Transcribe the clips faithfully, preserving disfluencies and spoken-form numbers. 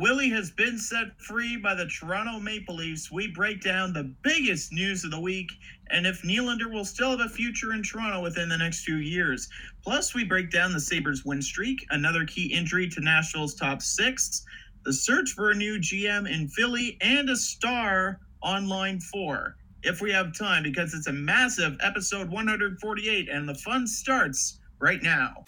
Willie has been set free by the Toronto Maple Leafs. We break down the biggest news of the week and if Nylander will still have a future in Toronto within the next few years. Plus, we break down the Sabres win streak, another key injury to Nashville's top six, the search for a new G M in Philly, and a star on line four. If we have time, because it's a massive episode one forty-eight and the fun starts right now.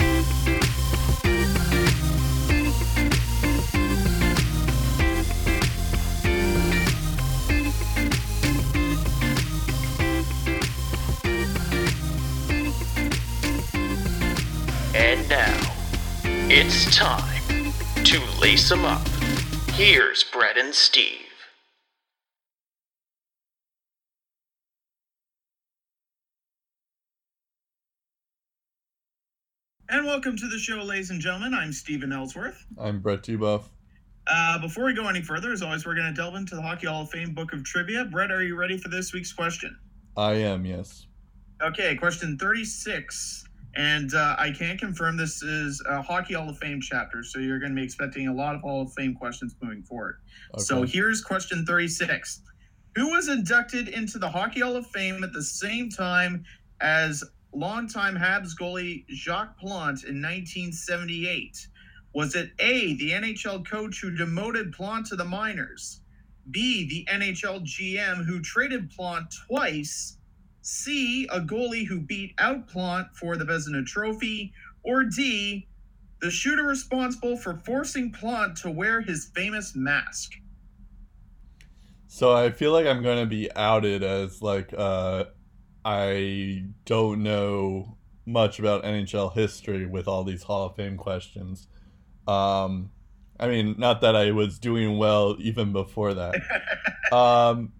It's time to lace them up. Here's Brett and Steve. And welcome to the show, ladies and gentlemen. I'm Stephen Ellsworth. I'm Brett Tubuff. Uh, before we go any further, as always, we're going to delve into the Hockey Hall of Fame Book of Trivia. Brett, are you ready for this week's question? I am, yes. Okay, question thirty-six. And uh, I can confirm this is a Hockey Hall of Fame chapter, so you're going to be expecting a lot of Hall of Fame questions moving forward. Okay. So here's question thirty-six. Who was inducted into the Hockey Hall of Fame at the same time as longtime Habs goalie Jacques Plante in nineteen seventy-eight? Was it A, the N H L coach who demoted Plante to the minors, B, the N H L G M who traded Plante twice, C, a goalie who beat out Plante for the Vezina Trophy, or D, the shooter responsible for forcing Plante to wear his famous mask? So I feel like I'm going to be outed as, like, uh, I don't know much about N H L history with all these Hall of Fame questions. Um, I mean, not that I was doing well even before that. um,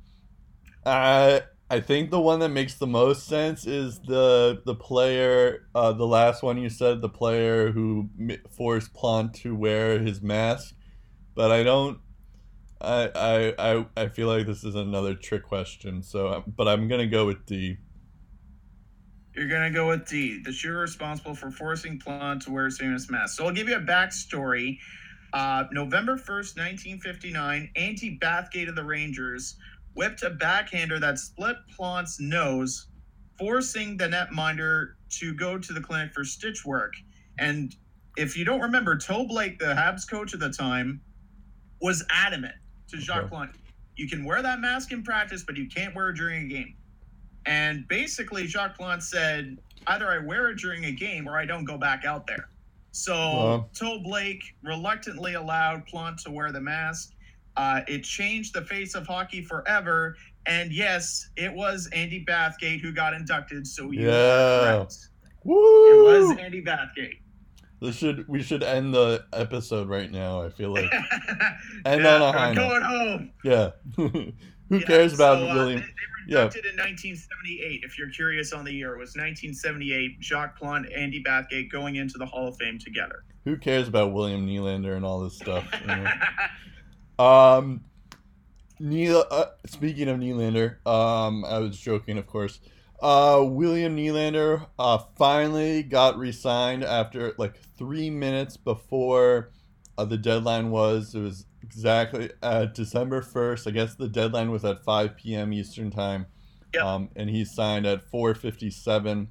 I... I think the one that makes the most sense is the the player, uh, the last one you said, the player who forced Plante to wear his mask. But I don't, I I I, I feel like this is another trick question. So, but I'm gonna go with D. You're gonna go with D. The shooter responsible for forcing Plante to wear his famous mask. So I'll give you a backstory. Uh, November first, nineteen fifty-nine, Andy Bathgate of the Rangers whipped a backhander that split Plante's nose, forcing the netminder to go to the clinic for stitch work. And if you don't remember, Toe Blake, the Habs coach at the time, was adamant to Jacques okay. Plante, you can wear that mask in practice, but you can't wear it during a game. And basically, Jacques Plante said, either I wear it during a game or I don't go back out there. So uh-huh. Toe Blake reluctantly allowed Plante to wear the mask. Uh, it changed the face of hockey forever. And yes, it was Andy Bathgate who got inducted. So you yeah. were correct. Woo! It was Andy Bathgate. This should we should end the episode right now, I feel like. And yeah, on a high note. Going home. Yeah. Who yeah, cares about so, uh, William? They, they were inducted yeah. in nineteen seventy-eight. If you're curious on the year, it was nineteen seventy-eight. Jacques Plante, Andy Bathgate going into the Hall of Fame together. Who cares about William Nylander and all this stuff? You know? Um, Neil, uh, speaking of Nylander, um, I was joking, of course. Uh, William Nylander, uh, finally got re-signed after like three minutes before uh, the deadline was. It was exactly uh, December first. I guess the deadline was at five p.m. Eastern time. Yep. Um, and he signed at four fifty-seven.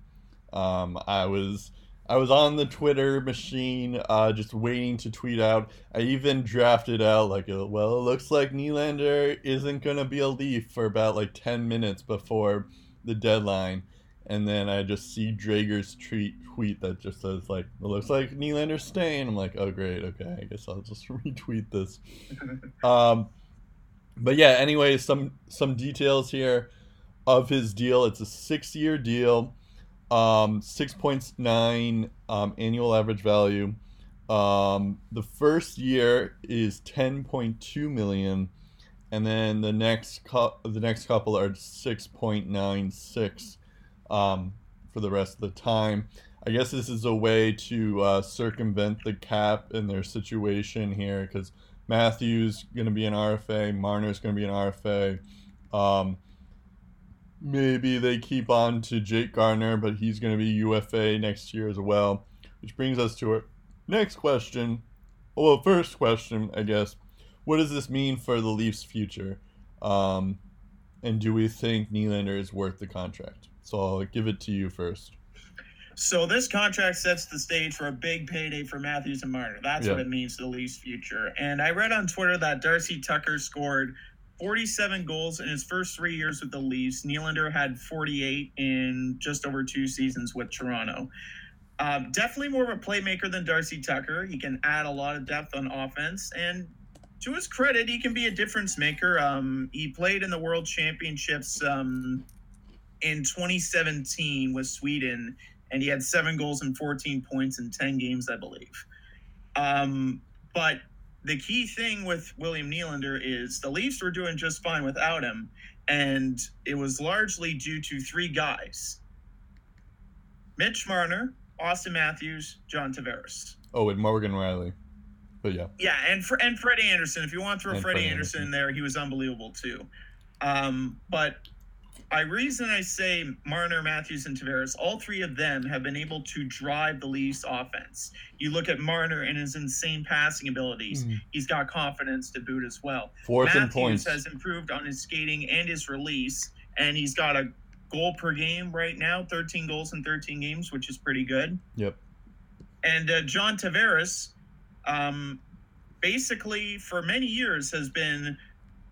Um, I was. I was on the Twitter machine, uh, just waiting to tweet out. I even drafted out, like, a, well, it looks like Nylander isn't going to be a Leaf for about, like, ten minutes before the deadline. And then I just see Drager's tweet, tweet that just says, like, it looks like Nylander's staying. I'm like, oh, great, okay, I guess I'll just retweet this. um, but, yeah, anyway, some, some details here of his deal. It's a six-year deal. Um, six point nine um, annual average value. Um, the first year is ten point two million, and then the next co- the next couple are six point nine six um, for the rest of the time. I guess this is a way to uh, circumvent the cap in their situation here, because Matthews going to be an R F A, Marner's going to be an R F A. Um, Maybe they keep on to Jake Gardiner, but he's going to be U F A next year as well. Which brings us to our next question. Well, first question, I guess. what does this mean for the Leafs' future? Um, and do we think Nylander is worth the contract? So I'll give it to you first. So this contract sets the stage for a big payday for Matthews and Marner. That's yeah. what it means to the Leafs' future. And I read on Twitter that Darcy Tucker scored forty-seven goals in his first three years with the Leafs. Nylander had forty-eight in just over two seasons with Toronto. Uh, definitely more of a playmaker than Darcy Tucker. He can add a lot of depth on offense. And to his credit, he can be a difference maker. Um, he played in the World Championships um, in twenty seventeen with Sweden, and he had seven goals and fourteen points in ten games, I believe. Um, but the key thing with William Nylander is the Leafs were doing just fine without him, and it was largely due to three guys. Mitch Marner, Auston Matthews, John Tavares. Oh, and Morgan Rielly. But yeah. Yeah, and for, and Freddie Andersen. If you want to throw Freddie, Freddie Andersen in there, he was unbelievable too. Um, but I reason I say Marner, Matthews, and Tavares, all three of them have been able to drive the Leafs' offense. You look at Marner and his insane passing abilities. Mm. He's got confidence to boot as well. Fourth and points. Matthews has improved on his skating and his release, and he's got a goal per game right now, thirteen goals in thirteen games, which is pretty good. Yep. And uh, John Tavares, um, basically for many years has been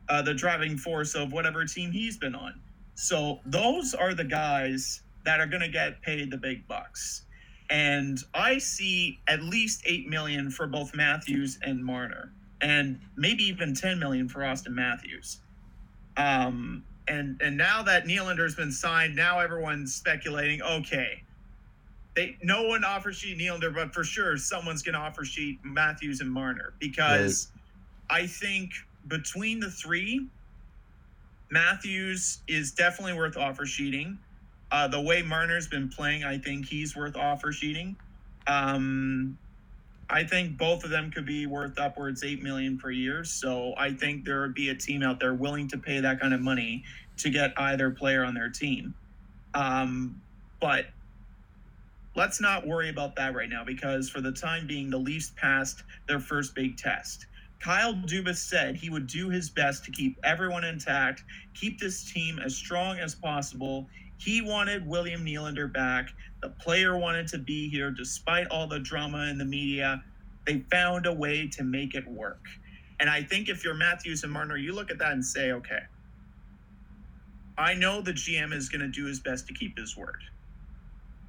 uh, the driving force of whatever team he's been on. So those are the guys that are going to get paid the big bucks. And I see at least eight million dollars for both Matthews and Marner, and maybe even ten million dollars for Auston Matthews. Um, and, and now that Nylander's been signed, now everyone's speculating, okay, they no one offer sheet Nylander, but for sure someone's going to offer sheet Matthews and Marner, because right. I think between the three, Matthews is definitely worth offer sheeting. Uh, the way Marner's been playing, I think he's worth offer sheeting. Um, I think both of them could be worth upwards eight million dollars per year. So I think there would be a team out there willing to pay that kind of money to get either player on their team. Um, but let's not worry about that right now, because for the time being, the Leafs passed their first big test. Kyle Dubas said he would do his best to keep everyone intact, keep this team as strong as possible. He wanted William Nylander back. The player wanted to be here despite all the drama in the media. They found a way to make it work. And I think if you're Matthews and Marner, you look at that and say, okay, I know the G M is going to do his best to keep his word.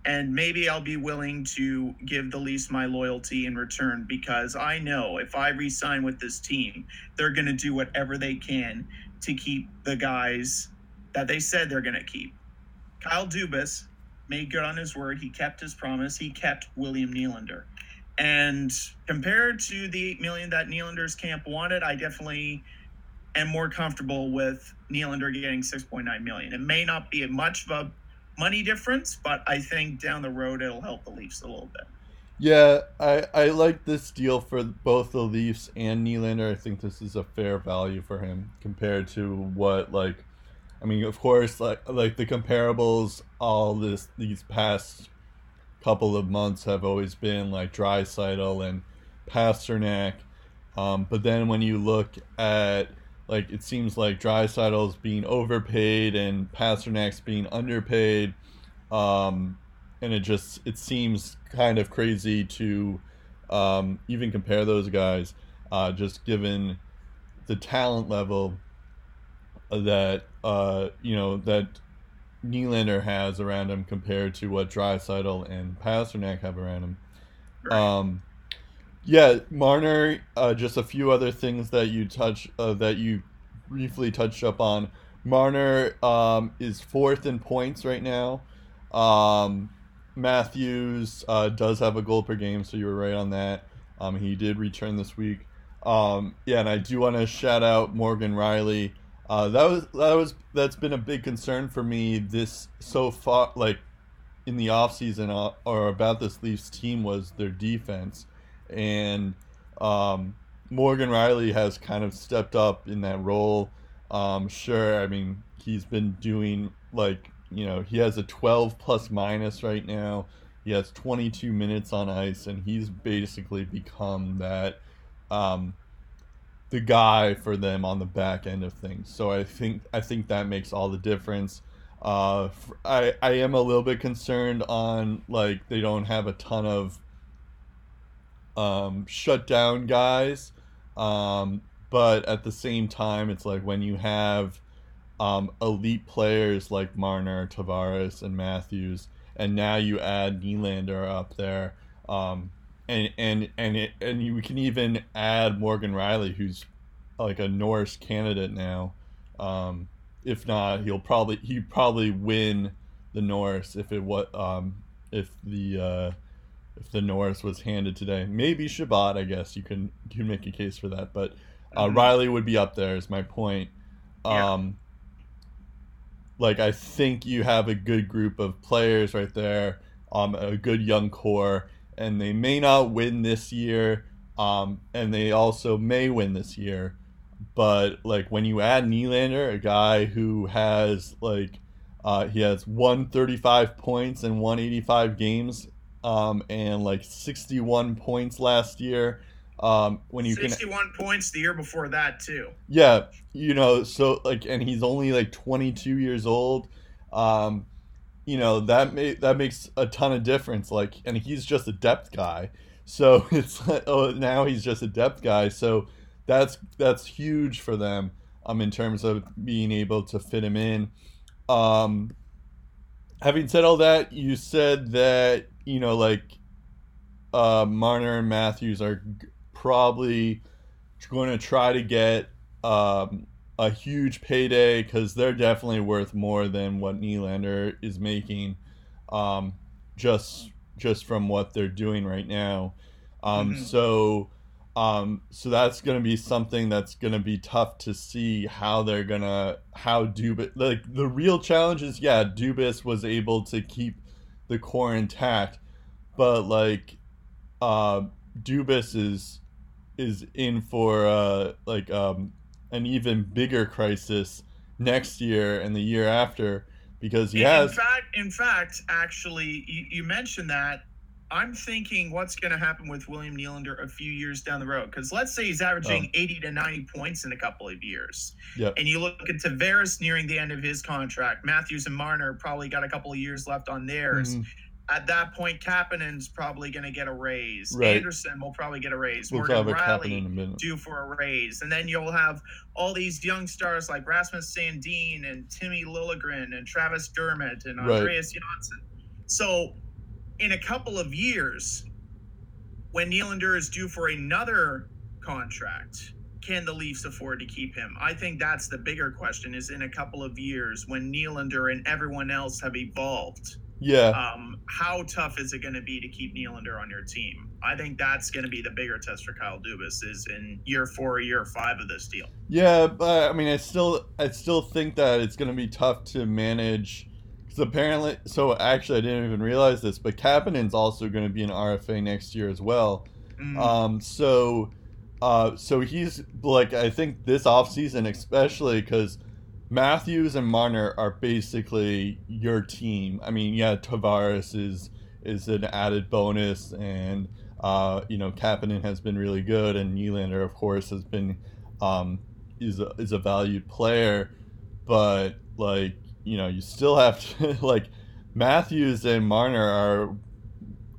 And maybe I'll be willing to give the Leafs my loyalty in return, because I know if I re-sign with this team, they're going to do whatever they can to keep the guys that they said they're going to keep. Kyle Dubas made good on his word. He kept his promise. He kept William Nylander. And compared to the eight million dollars that Nylander's camp wanted, I definitely am more comfortable with Nylander getting six point nine million dollars. It may not be much of a money difference, but I think down the road it'll help the Leafs a little bit. Yeah, I, I like this deal for both the Leafs and Nylander. I think this is a fair value for him compared to what, like, I mean, of course, like like the comparables all this these past couple of months have always been like Draisaitl and Pastrnak, um, but then when you look at, like, it seems like Draisaitl's being overpaid and Pasternak's being underpaid. Um, and it just, it seems kind of crazy to um, even compare those guys, uh, just given the talent level that, uh, you know, that Nylander has around him compared to what Draisaitl and Pastrnak have around him. Right. Um, Yeah, Marner, uh, just a few other things that you touch uh, that you briefly touched up on. Marner um, is fourth in points right now. Um, Matthews uh, does have a goal per game, so you were right on that. Um, he did return this week. Um, yeah, and I do want to shout out Morgan Rielly. Uh, that was that was that's been a big concern for me this so far, like in the offseason or about this Leafs team, was their defense. And um, Morgan Rielly has kind of stepped up in that role. Um, sure, I mean, he's been doing, like, you know, he has a twelve plus minus right now. He has twenty-two minutes on ice, and he's basically become that um, the guy for them on the back end of things. So I think I think that makes all the difference. Uh, I I am a little bit concerned on, like, they don't have a ton of um, shutdown guys, um, but at the same time, it's like when you have um, elite players like Marner, Tavares, and Matthews, and now you add Nylander up there, um, and and and it, and you can even add Morgan Rielly, who's like a Norris candidate now. Um, If not, he'll probably he probably win the Norris if it was um if the uh, if the Norris was handed today. Maybe Shabbat, I guess you can you can make a case for that, but uh, mm-hmm. Rielly would be up there is my point. Um, yeah. Like I think you have a good group of players right there, um, a good young core, and they may not win this year, um, and they also may win this year. But, like, when you add Nylander, a guy who has, like, uh, he has one hundred thirty-five points in one hundred eighty-five games um, and, like, sixty-one points last year. Um, when you sixty-one can, points the year before that, too. Yeah, you know, so, like, and he's only, like, twenty-two years old. Um, you know, that may, that makes a ton of difference. Like, and he's just a depth guy. So, it's like, oh, now he's just a depth guy. So... That's that's huge for them um, in terms of being able to fit him in. Um, having said all that, you said that, you know, like uh, Marner and Matthews are probably going to try to get um, a huge payday because they're definitely worth more than what Nylander is making um, just, just from what they're doing right now. Um, mm-hmm. So... Um, so that's going to be something that's going to be tough to see how they're going to, how Dubas, like the real challenge is, yeah, Dubas was able to keep the core intact, but like, uh, Dubas is, is in for, uh, like, um, an even bigger crisis next year and the year after because he in has. In fact, in fact, actually, you, you mentioned that. I'm thinking what's going to happen with William Nylander a few years down the road. Because let's say he's averaging oh. eighty to ninety points in a couple of years. Yep. And you look at Tavares nearing the end of his contract. Matthews and Marner probably got a couple of years left on theirs. Mm-hmm. At that point, Kapanen's probably going to get a raise. Right. Andersen will probably get a raise. We'll Morgan Rielly due for a raise. And then you'll have all these young stars like Rasmus Sandin and Timmy Liljegren and Travis Dermott and Andreas right. Janssen. So... in a couple of years, when Nylander is due for another contract, can the Leafs afford to keep him? I think that's the bigger question is in a couple of years when Nylander and everyone else have evolved. Yeah. Um, how tough is it going to be to keep Nylander on your team? I think that's going to be the bigger test for Kyle Dubas is in year four or year five of this deal. Yeah, but I mean, I still, I still think that it's going to be tough to manage. Apparently, so actually, I didn't even realize this, but Kapanen's also going to be an R F A next year as well. Mm. Um, so, uh, so he's like, I think this offseason, especially because Matthews and Marner are basically your team. I mean, yeah, Tavares is is an added bonus, and uh, you know, Kapanen has been really good, and Nylander, of course, has been um, is a, is a valued player, but like. You know, you still have to, like, Matthews and Marner are,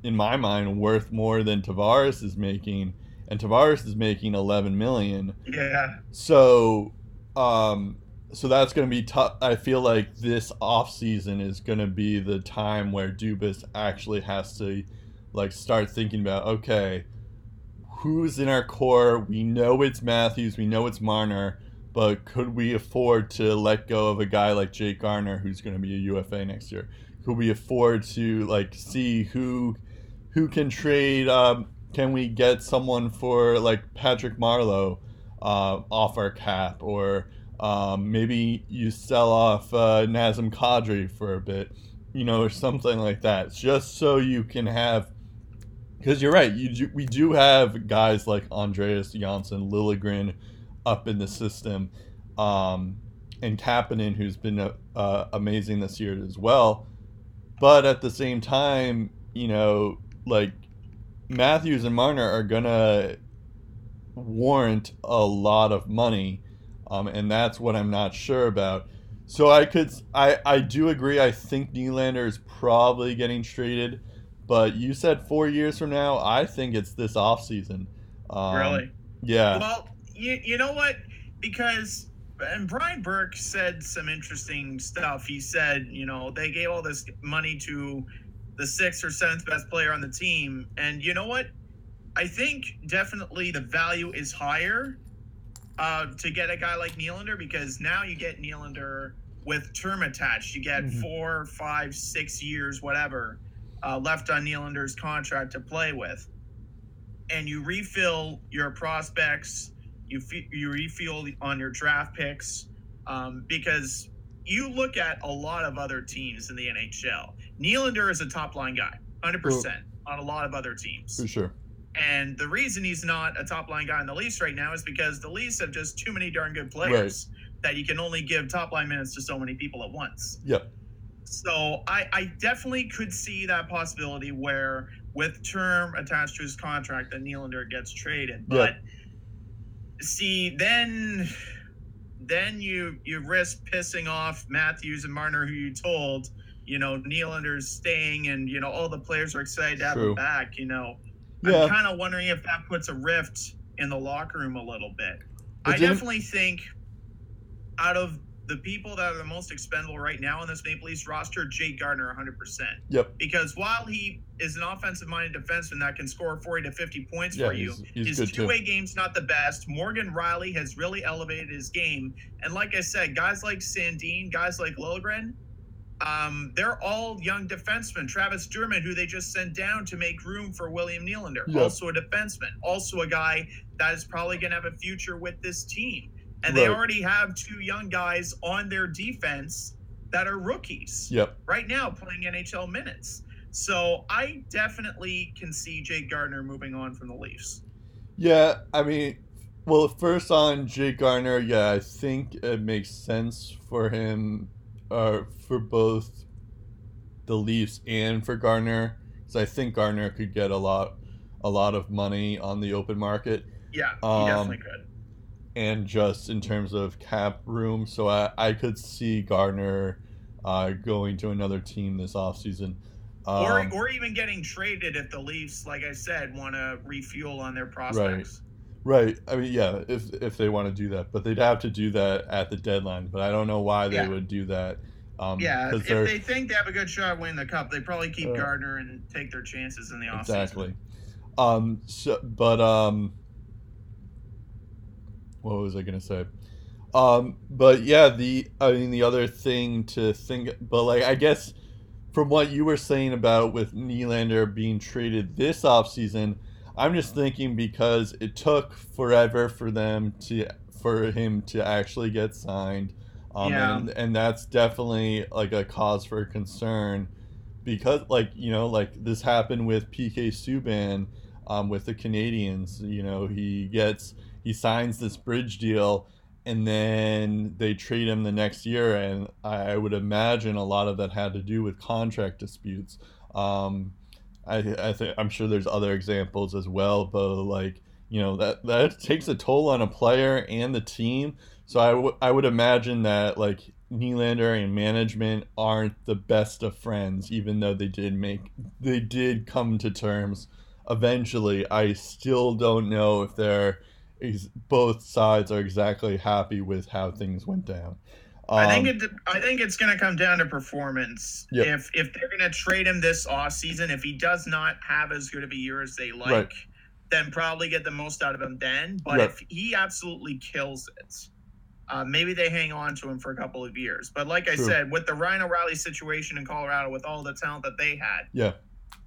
in my mind, worth more than Tavares is making, and Tavares is making eleven million dollars. Yeah. So, um, so that's going to be tough. I feel like this offseason is going to be the time where Dubas actually has to, like, start thinking about, okay, who's in our core? We know it's Matthews. We know it's Marner. But could we afford to let go of a guy like Jake Gardiner, who's going to be a U F A next year? Could we afford to like see who who can trade? Um, can we get someone for like Patrick Marleau uh, off our cap, or um, maybe you sell off uh, Nazem Kadri for a bit, you know, or something like that, just so you can have. Because you're right, you do, we do have guys like Andreas Janssen, Liljegren. Up in the system, um, and Kapanen, who's been uh, uh, amazing this year as well. But at the same time, you know, like Matthews and Marner are gonna warrant a lot of money, um, and that's what I'm not sure about. So I could, I, I do agree. I think Nylander is probably getting traded, but you said four years from now. I think it's this offseason. Um, really? Yeah. Well, you you know what? Because and Brian Burke said some interesting stuff. He said, you know, they gave all this money to the sixth or seventh best player on the team, and you know what? I think definitely the value is higher uh, to get a guy like Nylander, because now you get Nylander with term attached. You get mm-hmm. four, five, six years, whatever, uh, left on Nylander's contract to play with. And you refill your prospects, you f- you refuel on your draft picks, um, because you look at a lot of other teams in the N H L. Nylander is a top-line guy, one hundred percent, cool. on a lot of other teams. For sure. And the reason he's not a top-line guy in the Leafs right now is because the Leafs have just too many darn good players right. that you can only give top-line minutes to so many people at once. Yep. So I, I definitely could see that possibility where, with term attached to his contract, that Nylander gets traded. But yep. see, then then you you risk pissing off Matthews and Marner, who you told, you know, Nylander's staying, and, you know, all the players are excited to have True. him back, you know. Yeah. I'm kind of wondering if that puts a rift in the locker room a little bit. But I definitely think out of the people that are the most expendable right now in this Maple Leafs roster, Jake Gardiner, one hundred percent. Yep. Because while he is an offensive-minded defenseman that can score forty to fifty points yeah, for you, he's, he's his two-way too. game's not the best. Morgan Rielly has really elevated his game. And like I said, guys like Sandin, guys like Liljegren, Um, they're all young defensemen. Travis Dermott, who they just sent down to make room for William Nylander, yep. also a defenseman, also a guy that is probably going to have a future with this team. And right. they already have two young guys on their defense that are rookies yep. right now playing N H L minutes. So I definitely can see Jake Gardiner moving on from the Leafs. Yeah, I mean, well, first on Jake Gardiner, yeah, I think it makes sense for him Uh, for both the Leafs and for Gardiner, because I think Gardiner could get a lot, a lot of money on the open market. Yeah, he um, definitely could. And just in terms of cap room, so I, I could see Gardiner uh, going to another team this offseason. Um, or or even getting traded if the Leafs, like I said, want to refuel on their prospects. Right. Right. I mean, yeah, if if they want to do that. But they'd have to do that at the deadline. But I don't know why they yeah. would do that. Um, yeah, if they're... they think they have a good shot at winning the Cup, they probably keep uh, Gardiner and take their chances in the offseason. Exactly. Um, so, but um, what was I going to say? Um, but, yeah, the I mean, the other thing to think – but, like, I guess from what you were saying about with Nylander being traded this offseason – I'm just thinking because it took forever for them to for him to actually get signed, um, yeah. and and that's definitely like a cause for concern, because like you know like this happened with P K. Subban, um, with the Canadiens. You know he gets he signs this bridge deal, and then they trade him the next year, and I would imagine a lot of that had to do with contract disputes. Um, I, I think I'm sure there's other examples as well, but like you know that that takes a toll on a player and the team. So I, w- I would imagine that like Nylander and management aren't the best of friends, even though they did make they did come to terms eventually. I still don't know if they're both sides are exactly happy with how things went down. Um, I think it. I think it's going to come down to performance. Yep. If if they're going to trade him this offseason, if he does not have as good of a year as they like, right. then probably get the most out of him then. But right. if he absolutely kills it, uh, maybe they hang on to him for a couple of years. But like I True. said, with the Ryan O'Reilly situation in Colorado, with all the talent that they had, yeah,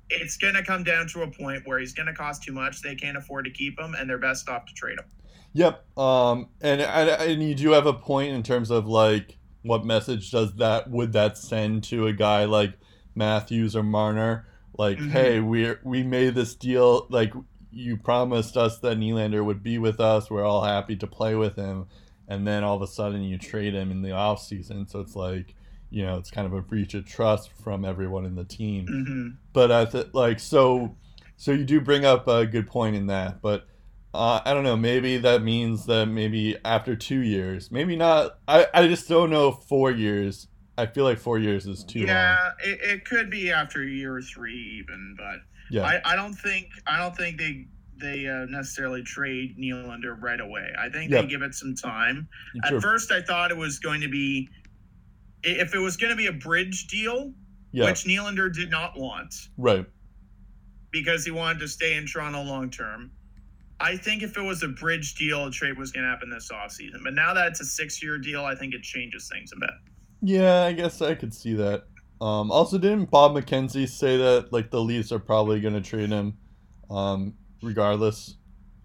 it's going to come down to a point where he's going to cost too much. They can't afford to keep him, and they're best off to trade him. Yep, um, and and you do have a point in terms of like what message does that would that send to a guy like Matthews or Marner? Like, mm-hmm. hey, we we made this deal. Like, you promised us that Nylander would be with us. We're all happy to play with him, and then all of a sudden you trade him in the offseason. So it's like, you know, it's kind of a breach of trust from everyone in the team. Mm-hmm. But I th- like so, so you do bring up a good point in that, but. Uh, I don't know. Maybe that means that maybe after two years, maybe not. I, I just don't know. Four years. I feel like four years is too yeah, long. Yeah, it, it could be after year three even, but yeah. I, I don't think I don't think they they uh, necessarily trade Nylander right away. I think yeah. they give it some time. True. At first, I thought it was going to be if it was going to be a bridge deal, yeah. which Nylander did not want, right? Because he wanted to stay in Toronto long term. I think if it was a bridge deal, a trade was going to happen this offseason. But now that it's a six-year deal, I think it changes things a bit. Yeah, I guess I could see that. Um, also, didn't Bob McKenzie say that like the Leafs are probably going to trade him um, regardless?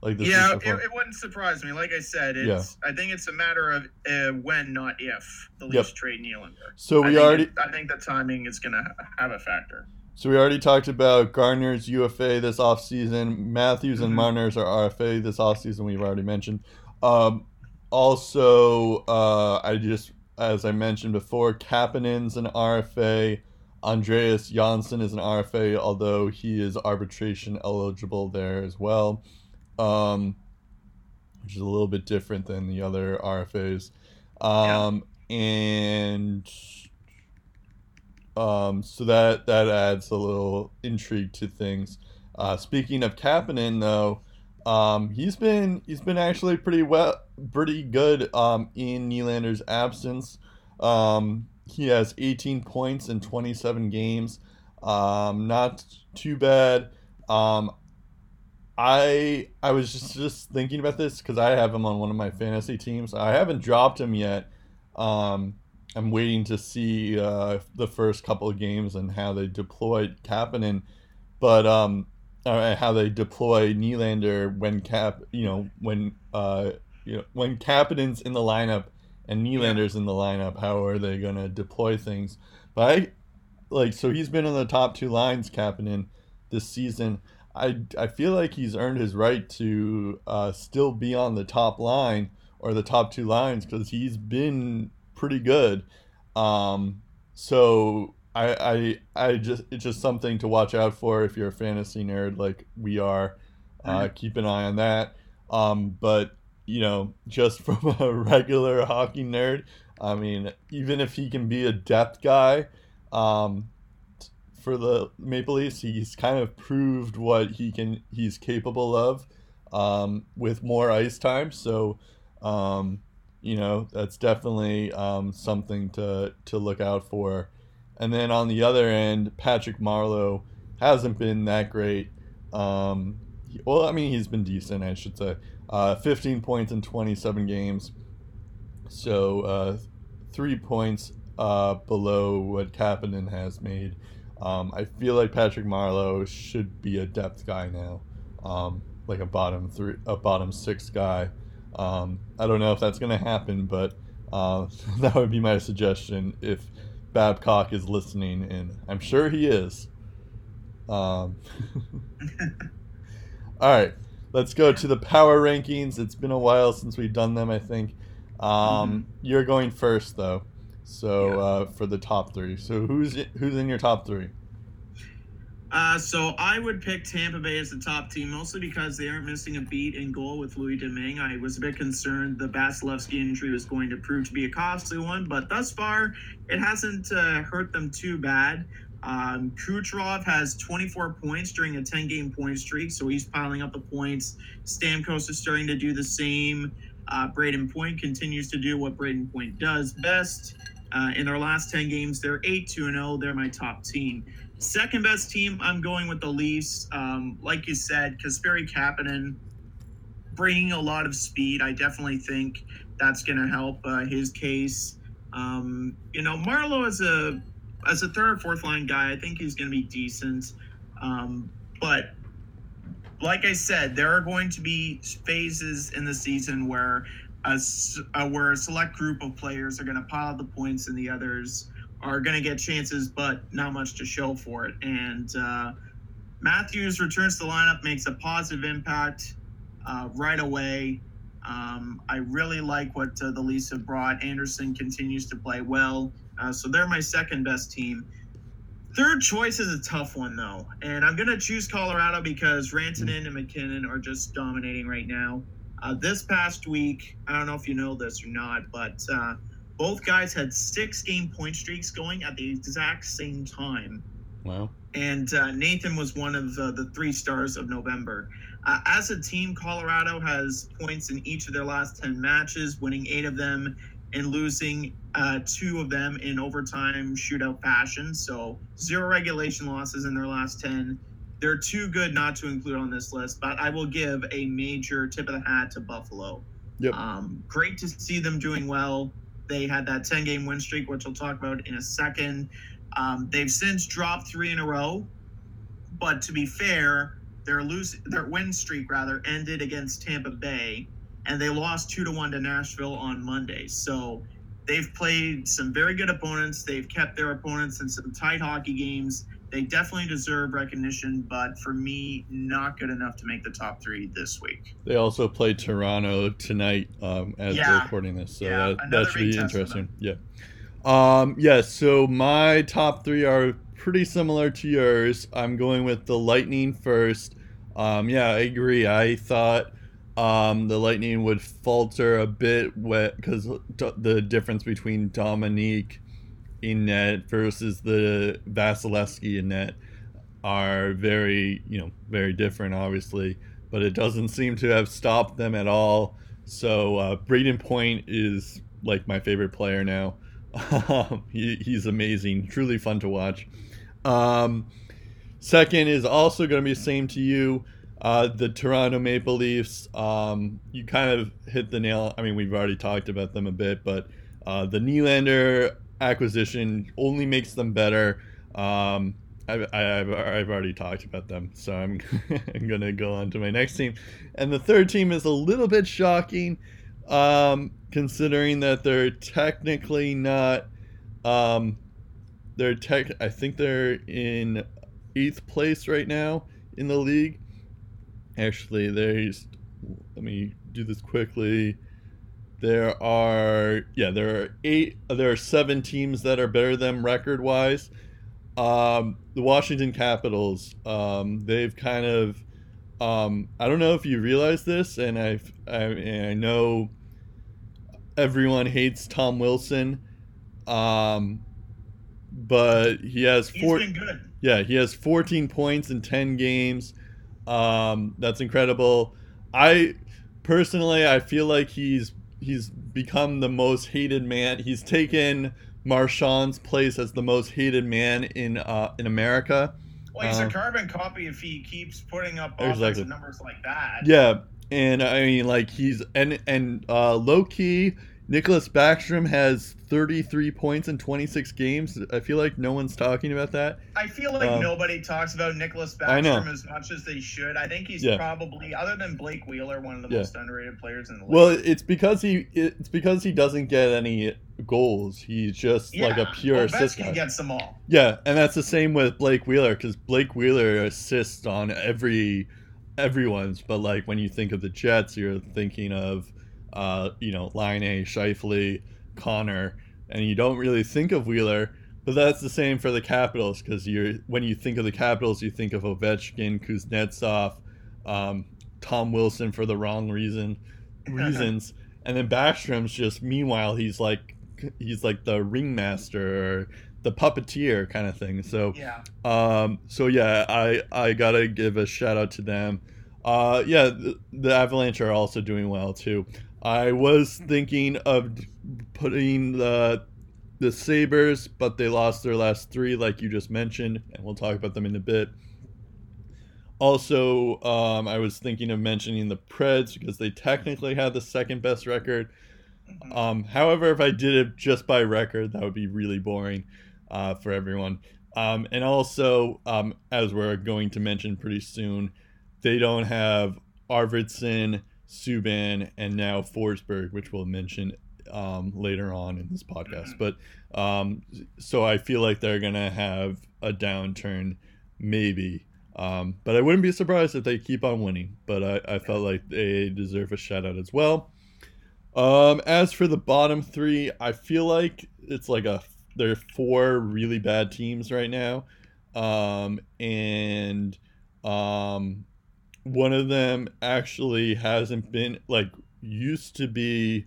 Like this yeah, it, it wouldn't surprise me. Like I said, it's yeah. I think it's a matter of uh, when, not if, the Leafs yep. trade Nylander. So we I already. It, I think the timing is going to have a factor. So we already talked about Gardner's U F A this offseason. Matthews and Marner's are R F A this offseason. We've already mentioned. Um, also, uh, I just, as I mentioned before, Kapanen's an R F A. Andreas Janssen is an R F A, although he is arbitration eligible there as well, um, which is a little bit different than the other R F As. Um, yeah. And... Um, so that, that adds a little intrigue to things. Uh, speaking of Kapanen, though, um, he's been he's been actually pretty well, pretty good um, in Nylander's absence. Um, he has eighteen points in twenty-seven games. Um, not too bad. Um, I I was just, just thinking about this because I have him on one of my fantasy teams. I haven't dropped him yet. Um, I'm waiting to see uh, the first couple of games and how they deploy Kapanen, but um, or how they deploy Nylander when Cap, you know, when uh, you know, when Kapanen's in the lineup and Nylander's in the lineup, how are they gonna deploy things? But I, like, so he's been on the top two lines, Kapanen, this season. I I feel like he's earned his right to uh, still be on the top line or the top two lines because he's been pretty good. Um, so I, I, I just, it's just something to watch out for if you're a fantasy nerd, like we are, uh, mm-hmm. keep an eye on that. Um, but you know, just from a regular hockey nerd, I mean, even if he can be a depth guy, um, for the Maple Leafs, he's kind of proved what he can, he's capable of, um, with more ice time. So, um, you know, that's definitely um, something to, to look out for. And then on the other end, Patrick Marleau hasn't been that great. Um, he, well, I mean, he's been decent, I should say. Uh, fifteen points in twenty-seven games. So uh, three points uh, below what Kapanen has made. Um, I feel like Patrick Marleau should be a depth guy now, um, like a bottom three, a bottom six guy. Um, I don't know if that's going to happen, but uh, that would be my suggestion if Babcock is listening, and I'm sure he is. Um, all right, let's go to the power rankings. It's been a while since we've done them, I think. Um, mm-hmm. You're going first, though, so yeah. uh, for the top three. So who's who's in your top three? Uh, so I would pick Tampa Bay as the top team, mostly because they aren't missing a beat in goal with Louis Domingue. I was a bit concerned the Vasilevsky injury was going to prove to be a costly one, but thus far it hasn't uh, hurt them too bad. Um, Kucherov has twenty-four points during a ten-game point streak, so he's piling up the points. Stamkos is starting to do the same. Uh, Brayden Point continues to do what Brayden Point does best. Uh, in their last ten games, they're eight two and oh. They're my top team. Second best team, I'm going with the Leafs. Um, like you said, Kasperi Kapanen bringing a lot of speed. I definitely think that's going to help uh, his case. Um, you know, Marleau as a as a third or fourth line guy, I think he's going to be decent. Um, but like I said, there are going to be phases in the season where a, uh, where a select group of players are going to pile the points and the others are going to get chances, but not much to show for it. And uh, Matthews returns to the lineup, makes a positive impact uh, right away. Um, I really like what uh, the Leafs have brought. Andersen continues to play well. Uh, so they're my second best team. Third choice is a tough one, though. And I'm going to choose Colorado because Rantanen and MacKinnon are just dominating right now. Uh, this past week, I don't know if you know this or not, but uh, both guys had six-game point streaks going at the exact same time. Wow. And uh, Nathan was one of uh, the three stars of November. Uh, as a team, Colorado has points in each of their last ten matches, winning eight of them and losing uh, two of them in overtime shootout fashion. So zero regulation losses in their last ten. They're too good not to include on this list, but I will give a major tip of the hat to Buffalo. Yep. Um, great to see them doing well. They had that ten-game win streak, which we'll talk about in a second. Um, they've since dropped three in a row, but to be fair, their lose, their win streak rather ended against Tampa Bay, and they lost two to one to Nashville on Monday. So they've played some very good opponents. They've kept their opponents in some tight hockey games. They definitely deserve recognition, but for me, not good enough to make the top three this week. They also play Toronto tonight um, as yeah. we're recording this, so yeah. that, that should be interesting. Yeah. Um, yeah, so my top three are pretty similar to yours. I'm going with the Lightning first. Um, yeah, I agree. I thought Um, the Lightning would falter a bit because d- the difference between Dominique in net versus the Vasilevsky in net are very, you know, very different, obviously. But it doesn't seem to have stopped them at all. So uh, Brayden Point is like my favorite player now. he, he's amazing, truly fun to watch. Um, second is also going to be the same to you. Uh, the Toronto Maple Leafs, um, you kind of hit the nail. I mean, we've already talked about them a bit, but uh, the Nylander acquisition only makes them better. Um, I, I, I've, I've already talked about them, so I'm, I'm going to go on to my next team. And the third team is a little bit shocking, um, considering that they're technically not um, – they're tech. I think they're in eighth place right now in the league. Actually, there's, let me do this quickly. There are, yeah, there are eight, there are seven teams that are better than record-wise. Um, the Washington Capitals, um, they've kind of, um, I don't know if you realize this, and I've, I, and I know everyone hates Tom Wilson, um, but he has four. He's been good. Yeah, he has fourteen points in ten games. Um, that's incredible. I personally, I feel like he's he's become the most hated man. He's taken Marchand's place as the most hated man in uh, in America. Well, he's uh, a carbon copy if he keeps putting up offensive exactly. numbers like that. Yeah, and I mean, like he's and and uh, low key, Nicholas Backstrom has thirty-three points in twenty-six games. I feel like no one's talking about that. I feel like um, nobody talks about Nicholas Backstrom as much as they should. I think he's yeah. probably, other than Blake Wheeler, one of the yeah. most underrated players in the league. Well, it's because he it's because he doesn't get any goals. He's just yeah. like a pure Ovechkin assist guy. Gets them all. Yeah, and that's the same with Blake Wheeler because Blake Wheeler assists on every everyone's. But like when you think of the Jets, you're thinking of. Uh, you know, Laine, Scheifele, Connor, and you don't really think of Wheeler, but that's the same for the Capitals because you when you think of the Capitals, you think of Ovechkin, Kuznetsov, um, Tom Wilson for the wrong reason, reasons, and then Backstrom's just meanwhile he's like he's like the ringmaster or the puppeteer kind of thing. So yeah, um, so yeah, I I gotta give a shout out to them. Uh, yeah, the, the Avalanche are also doing well too. I was thinking of putting the the Sabres, but they lost their last three, like you just mentioned, and we'll talk about them in a bit. Also, um, I was thinking of mentioning the Preds because they technically had the second best record. Um, however, if I did it just by record, that would be really boring uh, for everyone. Um, and also, um, as we're going to mention pretty soon, they don't have Arvidsson, Subban, and now Forsberg, which we'll mention um, later on in this podcast. But um, so I feel like they're going to have a downturn, maybe. Um, but I wouldn't be surprised if they keep on winning. But I, I felt like they deserve a shout-out as well. Um, as for the bottom three, I feel like it's like a there are four really bad teams right now. um, and um, one of them actually hasn't been, like, used to be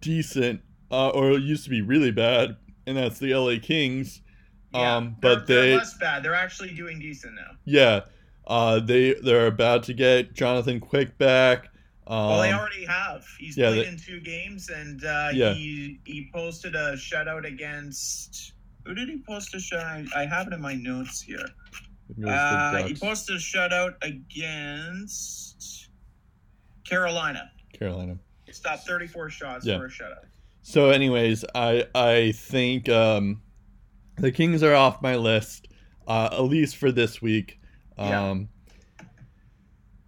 decent, uh, or used to be really bad, and that's the L A Kings. Yeah, um, but they're, they're they, less bad. They're actually doing decent now. Yeah, uh, they they're about to get Jonathan Quick back. Um, well, they already have. He's yeah, played they, in two games, and uh, yeah. he he posted a shutout against. Who did he post a shutout? I have it in my notes here. Uh, he posted a shutout against Carolina. Carolina. He stopped thirty-four shots yeah. for a shutout. So, anyways, I I think um, the Kings are off my list, uh, at least for this week. Um, yeah.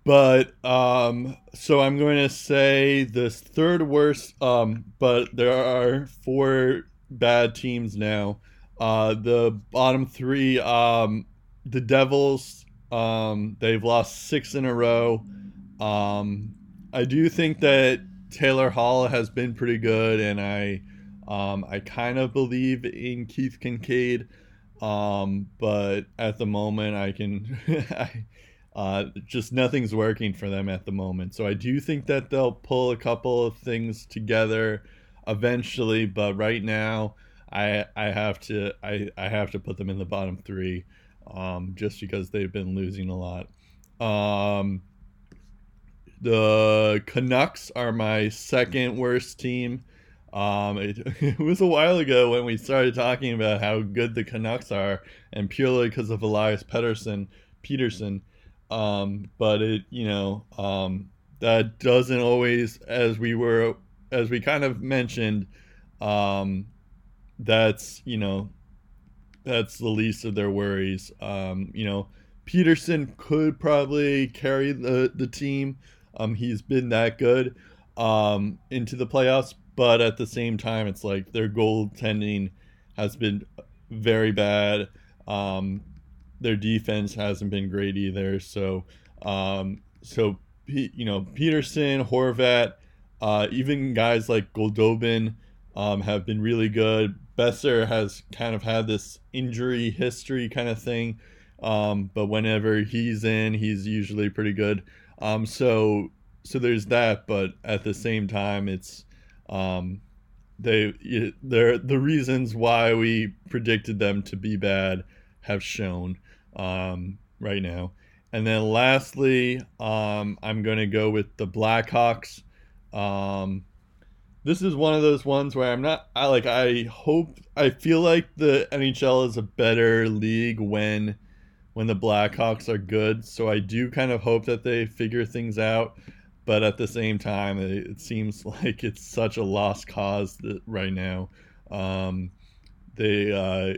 But um, so I'm going to say the third worst. Um, but there are four bad teams now. Uh, the bottom three. Um, The Devils, um, they've lost six in a row. Um, I do think that Taylor Hall has been pretty good, and I um, I kind of believe in Keith Kincaid. Um, but at the moment, I can I, uh, just nothing's working for them at the moment. So I do think that they'll pull a couple of things together eventually. But right now, I I have to I, I have to put them in the bottom three. Um, just because they've been losing a lot. Um, the Canucks are my second worst team. Um, it, it was a while ago when we started talking about how good the Canucks are, and purely because of Elias Pettersson, Peterson. Um, but it, you know, um, that doesn't always, as we were, as we kind of mentioned, um, that's, you know, that's the least of their worries. Um, you know, Peterson could probably carry the, the team. Um, he's been that good um, into the playoffs, but at the same time, it's like their goaltending has been very bad. Um, their defense hasn't been great either. So, um, so you know, Peterson, Horvat, uh, even guys like Goldobin um, have been really good. Besser has kind of had this injury history kind of thing, um, but whenever he's in, he's usually pretty good. Um, so, so there's that, but at the same time, it's um, they they're the reasons why we predicted them to be bad have shown um, right now. And then lastly, um, I'm going to go with the Blackhawks. Um, This is one of those ones where I'm not, I like, I hope, I feel like the N H L is a better league when, when the Blackhawks are good. So I do kind of hope that they figure things out, but at the same time, it, it seems like it's such a lost cause that right now. Um, they, uh,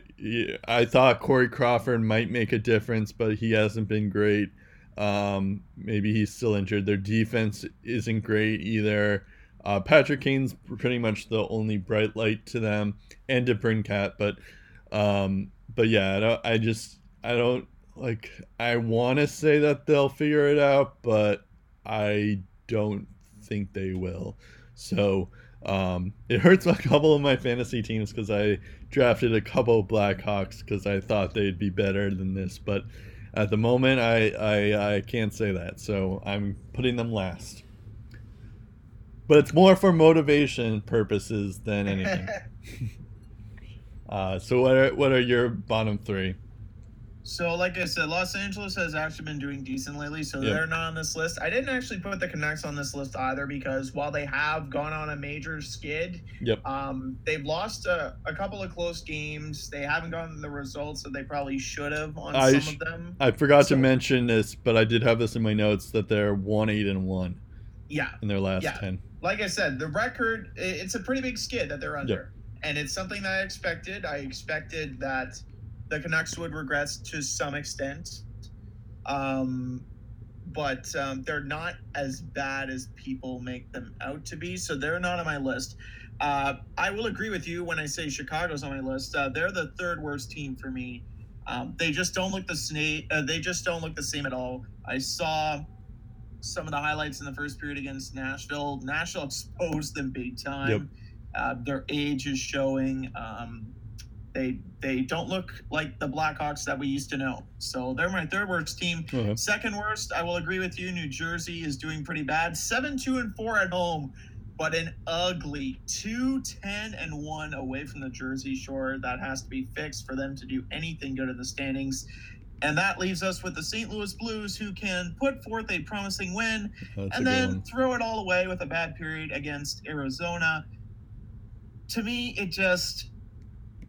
I thought Corey Crawford might make a difference, but he hasn't been great. Um, maybe he's still injured. Their defense isn't great either. Uh, Patrick Kane's pretty much the only bright light to them, and to DeBrincat, but, um, but yeah, I, don't, I just I don't like. I want to say that they'll figure it out, but I don't think they will. So um, it hurts a couple of my fantasy teams because I drafted a couple of Blackhawks because I thought they'd be better than this, but at the moment I I, I can't say that, so I'm putting them last. But it's more for motivation purposes than anything. uh, so what are what are your bottom three? So like I said, Los Angeles has actually been doing decent lately, so yep. They're not on this list. I didn't actually put the Canucks on this list either because while they have gone on a major skid, yep. um, they've lost a, a couple of close games. They haven't gotten the results that they probably should have on I some sh- of them. I forgot so- to mention this, but I did have this in my notes that they're one eight and one yeah. in their last yeah. ten. Like I said, the record, it's a pretty big skid that they're under. Yep. And it's something that I expected. I expected that the Canucks would regress to some extent. Um, but um, they're not as bad as people make them out to be. So they're not on my list. Uh, I will agree with you when I say Chicago's on my list. Uh, they're the third worst team for me. Um, they just don't look the same. Uh, they just don't look the same at all. I saw some of the highlights in the first period against Nashville. Nashville exposed them big time. Yep. Uh, their age is showing. Um, They they don't look like the Blackhawks that we used to know. So they're my third worst team. Uh-huh. Second worst, I will agree with you. New Jersey is doing pretty bad. seven two and four at home, but an ugly two ten and one away from the Jersey Shore. That has to be fixed for them to do anything good in the standings. And that leaves us with the Saint Louis Blues, who can put forth a promising win oh, and then throw it all away with a bad period against Arizona. To me, it just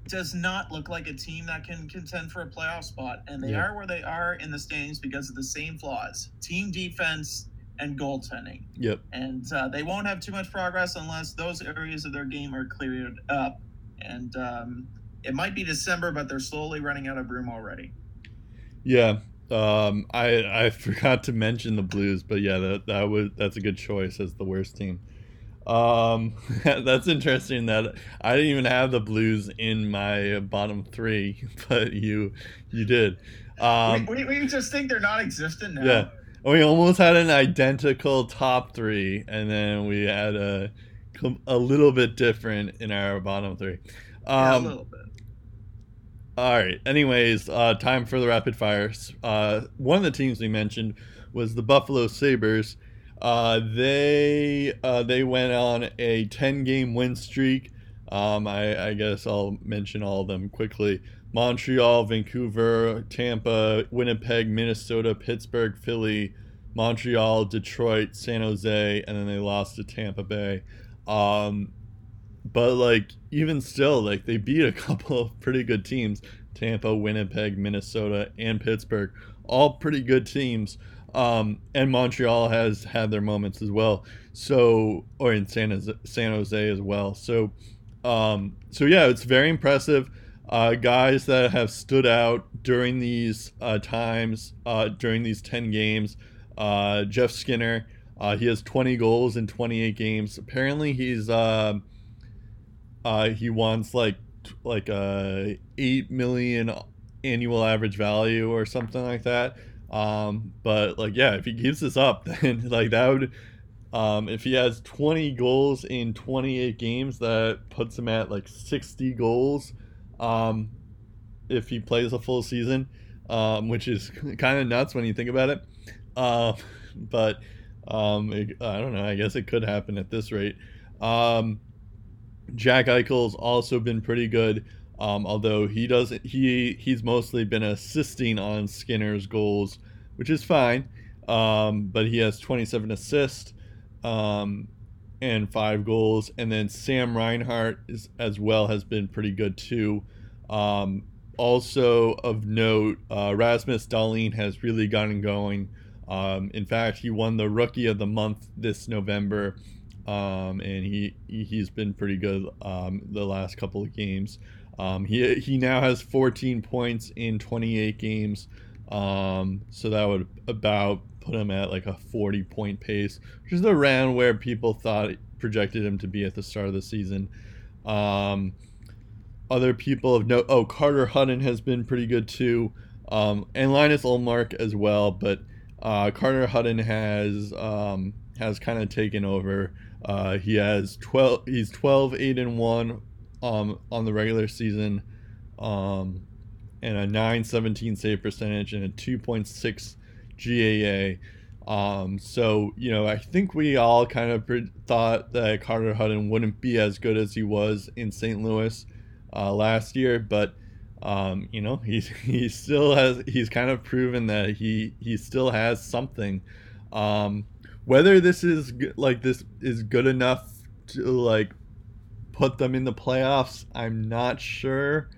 does not look like a team that can contend for a playoff spot. And they yeah. are where they are in the standings because of the same flaws: team defense and goaltending. Yep. And uh, they won't have too much progress unless those areas of their game are cleared up. And um, it might be December, but they're slowly running out of room already. Yeah. Um, I I forgot to mention the Blues, but yeah, that, that was that's a good choice as the worst team. Um, that's interesting that I didn't even have the Blues in my bottom three, but you, you did. Um, we, we just think they're not existent now. Yeah. We almost had an identical top three, and then we had a, a little bit different in our bottom three. Um, yeah, a little bit. All right. Anyways, uh, time for the rapid fires. Uh, one of the teams we mentioned was the Buffalo Sabres. Uh, they uh, they went on a ten-game win streak. Um, I, I guess I'll mention all of them quickly. Montreal, Vancouver, Tampa, Winnipeg, Minnesota, Pittsburgh, Philly, Montreal, Detroit, San Jose, and then they lost to Tampa Bay. Um, but, like, even still, like, they beat a couple of pretty good teams. Tampa, Winnipeg, Minnesota, and Pittsburgh. All pretty good teams. Um, and Montreal has had their moments as well. So, or in San Jose, San Jose as well. So, um, so yeah, it's very impressive. Uh, guys that have stood out during these uh, times, uh, during these ten games. Uh, Jeff Skinner, uh, he has twenty goals in twenty-eight games. Apparently, he's uh, uh, he wants like like a eight million annual average value or something like that. Um, but like, yeah, if he keeps this up, then like that would, um, if he has twenty goals in twenty-eight games, that puts him at like sixty goals. Um, if he plays a full season, um, which is kind of nuts when you think about it. Um, uh, but, um, it, I don't know, I guess it could happen at this rate. Um, Jack Eichel's also been pretty good. Um, although he doesn't, he he's mostly been assisting on Skinner's goals, which is fine. Um, but he has twenty-seven assists um, and five goals, and then Sam Reinhart is, as well has been pretty good too. Um, also of note, uh, Rasmus Dahlin has really gotten going. Um, in fact, he won the Rookie of the Month this November, um, and he he's been pretty good um, the last couple of games. Um, he he now has fourteen points in twenty-eight games, um, so that would about put him at like a forty-point pace, which is around where people thought projected him to be at the start of the season. Um, other people have no. Oh, Carter Hutton has been pretty good too, um, and Linus Ullmark as well. But uh, Carter Hutton has um, has kind of taken over. Uh, he has twelve. He's twelve, eight, and one. Um, on the regular season, um, and a nine seventeen save percentage and a two point six G A A. Um, so, you know, I think we all kind of pre- thought that Carter Hutton wouldn't be as good as he was in Saint Louis uh, last year, but, um, you know, he, he still has, he's kind of proven that he, he still has something. Um, whether this is, like, this is good enough to, like, put them in the playoffs, I'm not sure,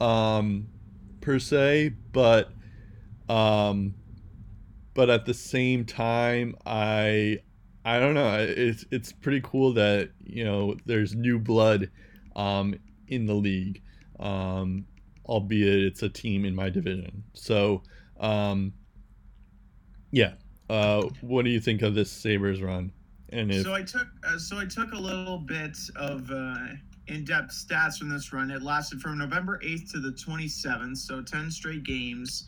um, per se, but, um, but at the same time, I, I don't know. It's it's pretty cool that, you know, there's new blood, um, in the league, um, albeit it's a team in my division. So, um, yeah. Uh, what do you think of this Sabres run? And if... So I took uh, so I took a little bit of uh, in-depth stats from this run. It lasted from November eighth to the twenty-seventh, so ten straight games.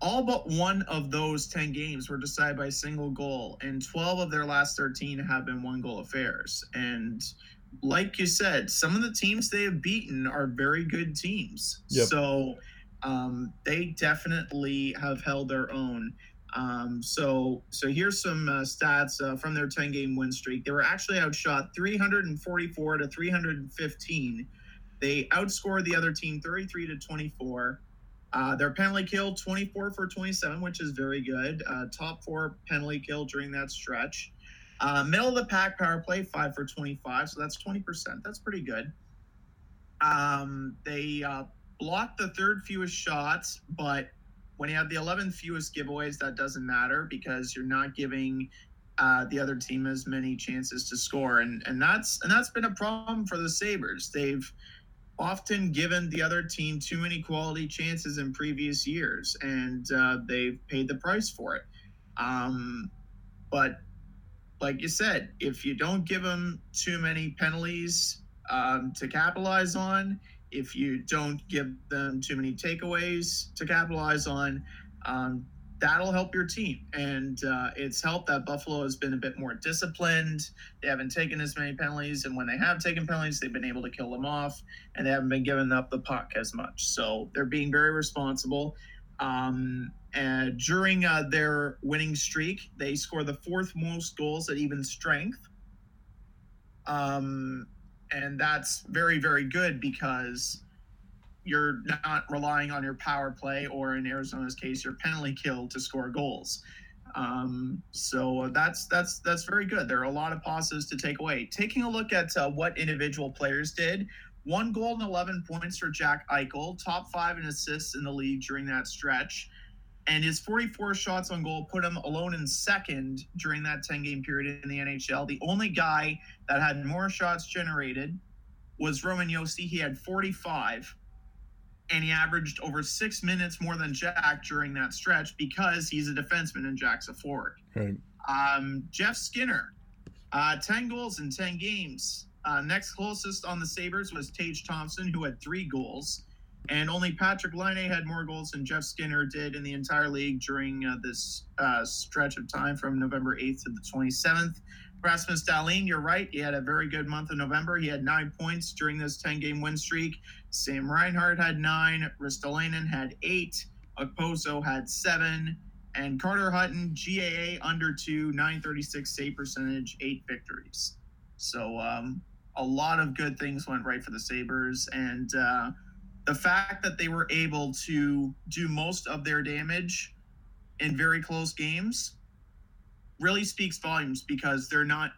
All but one of those ten games were decided by a single goal, and twelve of their last thirteen have been one-goal affairs. And like you said, some of the teams they have beaten are very good teams. Yep. So um, they definitely have held their own. Um, so so here's some uh, stats uh, from their ten-game win streak. They were actually outshot three forty-four to three fifteen. They outscored the other team thirty-three to twenty-four. Uh, their penalty kill, twenty-four for twenty-seven, which is very good. Uh, top four penalty kill during that stretch. Uh, middle of the pack power play, five for twenty-five, so that's twenty percent. That's pretty good. Um, they uh, blocked the third fewest shots, but when you have the eleventh fewest giveaways, that doesn't matter because you're not giving uh, the other team as many chances to score, and and that's and that's been a problem for the Sabres. They've often given the other team too many quality chances in previous years, and uh, they've paid the price for it. Um, but like you said, if you don't give them too many penalties um, to capitalize on, if you don't give them too many takeaways to capitalize on, um, that'll help your team. And uh, it's helped that Buffalo has been a bit more disciplined. They haven't taken as many penalties. And when they have taken penalties, they've been able to kill them off. And they haven't been giving up the puck as much. So they're being very responsible. Um, and during uh, their winning streak, they scored the fourth most goals at even strength. Um, and that's very, very good because you're not relying on your power play or, in Arizona's case, your penalty kill to score goals. Um, so that's that's that's very good. There are a lot of positives to take away. Taking a look at uh, what individual players did, one goal and eleven points for Jack Eichel, top five in assists in the league during that stretch. And his forty-four shots on goal put him alone in second during that ten-game period in the N H L. The only guy that had more shots generated was Roman Josi. He had forty-five, and he averaged over six minutes more than Jack during that stretch because he's a defenseman and Jack's a forward. Right. Um, Jeff Skinner, uh, ten goals in ten games. Uh, next closest on the Sabres was Tage Thompson, who had three goals. And only Patrick Laine had more goals than Jeff Skinner did in the entire league during uh, this uh, stretch of time from November eighth to the twenty-seventh. Rasmus Dahlin, you're right. He had a very good month of November. He had nine points during this ten-game win streak. Sam Reinhart had nine. Ristolainen had eight. Okposo had seven. And Carter Hutton, G A A under two, nine thirty-six save percentage, eight victories. So um, a lot of good things went right for the Sabres. And uh, the fact that they were able to do most of their damage in very close games really speaks volumes because they're not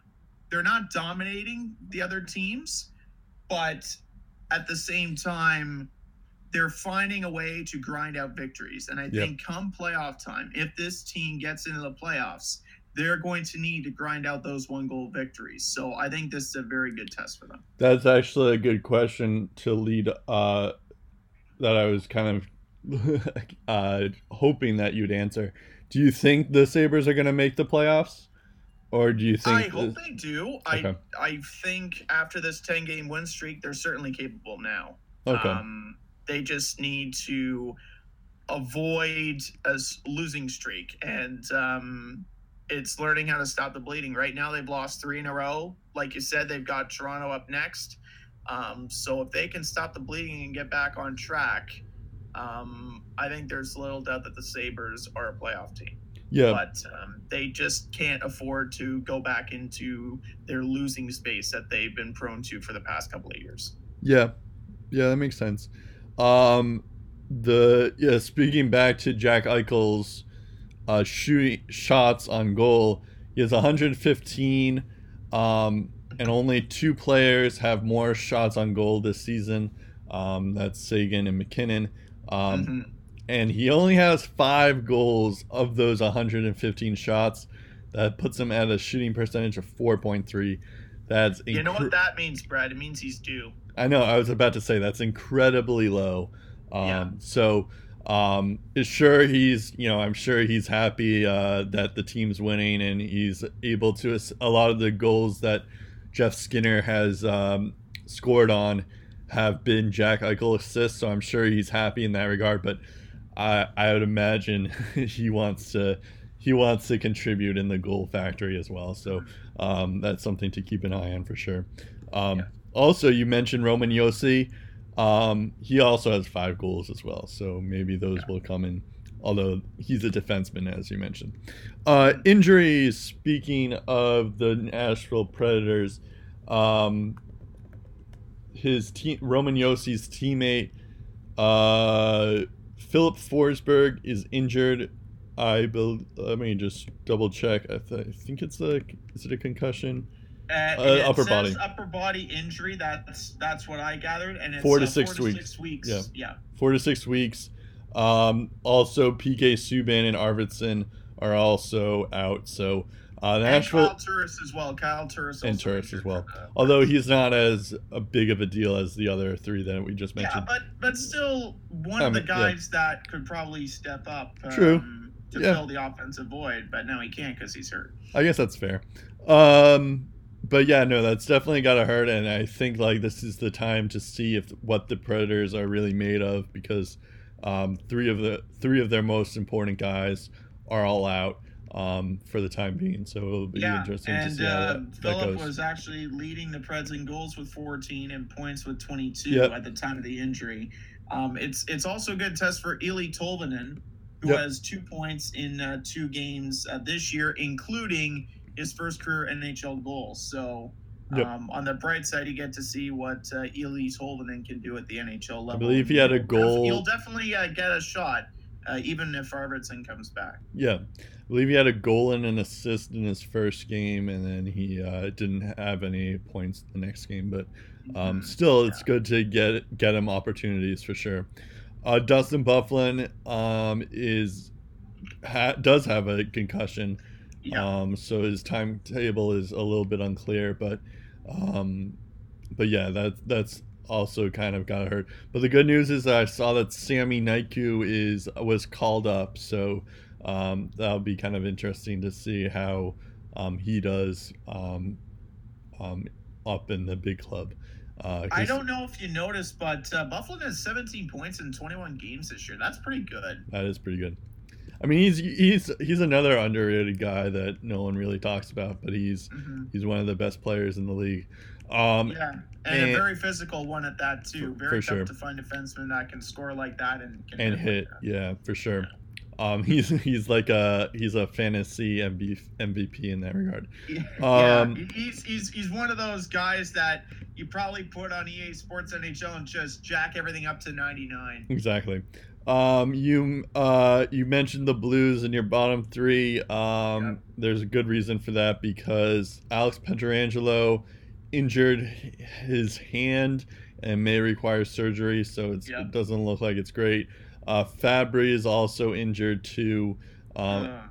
they're not dominating the other teams, but at the same time, they're finding a way to grind out victories. And I yep. think come playoff time, if this team gets into the playoffs, they're going to need to grind out those one-goal victories. So I think this is a very good test for them. That's actually a good question to lead uh, that I was kind of uh, hoping that you'd answer. Do you think the Sabres are going to make the playoffs? Or do you think... I hope this... they do. Okay. I I think after this ten-game win streak, they're certainly capable now. Okay. Um, they just need to avoid a losing streak. And... Um, it's learning how to stop the bleeding. Right now, they've lost three in a row. Like you said, they've got Toronto up next. Um, so if they can stop the bleeding and get back on track, um, I think there's little doubt that the Sabres are a playoff team. Yeah. But um, they just can't afford to go back into their losing space that they've been prone to for the past couple of years. Yeah. Yeah, that makes sense. Um, the yeah, speaking back to Jack Eichel's Uh, shooting shots on goal, he has one hundred fifteen, um, and only two players have more shots on goal this season. Um, that's Sagan and MacKinnon, um, mm-hmm. and he only has five goals of those one hundred fifteen shots. That puts him at a shooting percentage of four point three. That's incre- you know what that means, Brad. It means he's due. I know. I was about to say that's incredibly low. Um, yeah. So. Um, is sure he's, you know, I'm sure he's happy uh, that the team's winning and he's able to a lot of the goals that Jeff Skinner has um, scored on have been Jack Eichel assists. So I'm sure he's happy in that regard. But I I would imagine he wants to he wants to contribute in the goal factory as well. So um, that's something to keep an eye on for sure. Um, yeah. Also, you mentioned Roman Yossi. Um, he also has five goals as well, so maybe those yeah. will come in. Although he's a defenseman, as you mentioned. Uh, injuries, speaking of the Nashville Predators, um, his team, Roman Yossi's teammate, uh, Philip Forsberg, is injured. I be- Let me just double check. I, th- I think it's a, is it a concussion? Uh, uh, upper says body. Upper body injury. That's that's what I gathered. And it's four to, uh, six, four weeks. to six weeks. Yeah. yeah. Four to six weeks. Um, also, P K. Subban and Arvidsson are also out. So uh, Nashville and Kyle Turris as well. Kyle Turris and Turris as well. Uh, Although he's not as a big of a deal as the other three that we just mentioned. Yeah, but but still one um, of the guys yeah. that could probably step up. Um, True. To yeah. fill the offensive void, but now he can't because he's hurt. I guess that's fair. Um, but yeah, no, that's definitely got to hurt, and I think like this is the time to see if what the Predators are really made of, because. Um, three of the three of their most important guys are all out um, for the time being, so it'll be yeah, interesting and, to see uh, how that, Philip that goes. Was actually leading the Preds in goals with fourteen and points with twenty-two yep. at the time of the injury. Um, it's it's also a good test for Ilya Tolvanen, who yep. has two points in uh, two games uh, this year, including his first career N H L goal. So. Yep. Um, on the bright side, you get to see what uh, Ilya Tolvanen can do at the N H L level. I believe he had a goal. He'll definitely uh, get a shot, uh, even if Arvidsson comes back. Yeah, I believe he had a goal and an assist in his first game, and then he uh, didn't have any points the next game. But um, still, it's yeah. good to get get him opportunities for sure. Uh, Dustin Byfuglien um, is ha- does have a concussion. Yeah. Um, so his timetable is a little bit unclear, but, um, but yeah, that that's also kind of got hurt. But the good news is that I saw that Sami Niku is was called up, so um, that'll be kind of interesting to see how um, he does um, um, up in the big club. Uh, I don't know if you noticed, but uh, Byfuglien has seventeen points in twenty-one games this year. That's pretty good. That is pretty good. I mean, he's he's he's another underrated guy that no one really talks about, but he's mm-hmm. he's one of the best players in the league. Um, yeah, and, and a very physical one at that too. For, very for tough sure. to find defensemen that can score like that and can and hit. Like yeah, for sure. Yeah. Um, he's he's like a he's a fantasy M V P in that regard. Yeah, um, yeah. he's he's he's one of those guys that you probably put on E A Sports N H L and just jack everything up to ninety-nine. Exactly. Um, you uh, you mentioned the Blues in your bottom three. Um, yeah. There's a good reason for that because Alex Pietrangelo injured his hand and may require surgery, so it's, yeah. it doesn't look like it's great. Uh, Fabry is also injured too. Um, uh,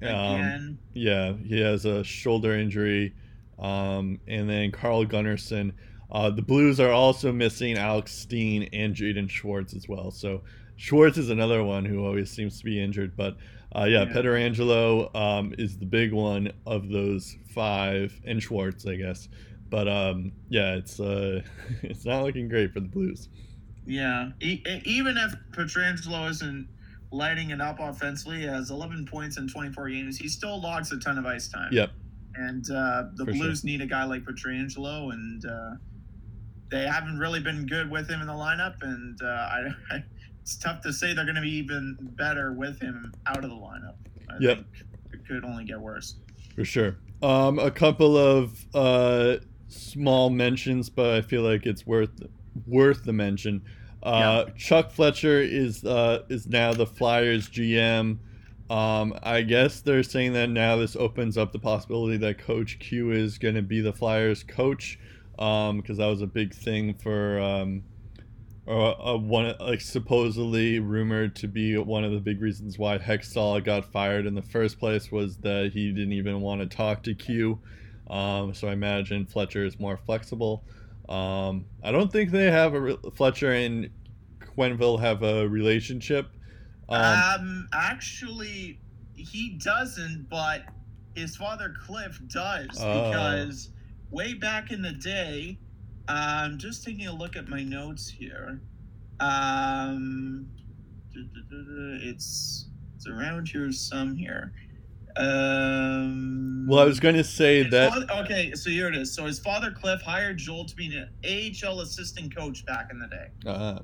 again. Um, yeah, he has a shoulder injury. Um, and then Carl Gunnarsson. Uh, the Blues are also missing Alex Steen and Jaden Schwartz as well. So Schwartz is another one who always seems to be injured. But, uh, yeah, yeah. Pietrangelo um, is the big one of those five, and Schwartz, I guess. But, um, yeah, it's uh, it's not looking great for the Blues. Yeah, e- even if Pietrangelo isn't lighting it up offensively, he has eleven points in twenty-four games. He still logs a ton of ice time. Yep. And uh, the for Blues sure. need a guy like Pietrangelo, and uh, they haven't really been good with him in the lineup, and uh, I, I, it's tough to say they're going to be even better with him out of the lineup. I yep. think it could only get worse. For sure. Um, a couple of uh, small mentions, but I feel like it's worth worth the mention. Uh, yeah. Chuck Fletcher is uh, is now the Flyers G M. Um, I guess they're saying that now this opens up the possibility that Coach Q is going to be the Flyers coach. Um, because that was a big thing for um, or a, a one like supposedly rumored to be one of the big reasons why Hextall got fired in the first place was that he didn't even want to talk to Q. Um, so I imagine Fletcher is more flexible. Um, I don't think they have a re- Fletcher and Quenneville have a relationship. Um, um, actually, he doesn't, but his father Cliff does because uh, way back in the day, I'm um, just taking a look at my notes here. Um, it's it's around here some here. Um, well, I was going to say that. Father, okay, so here it is. So his father, Cliff, hired Joel to be an A H L assistant coach back in the day. Uh-huh.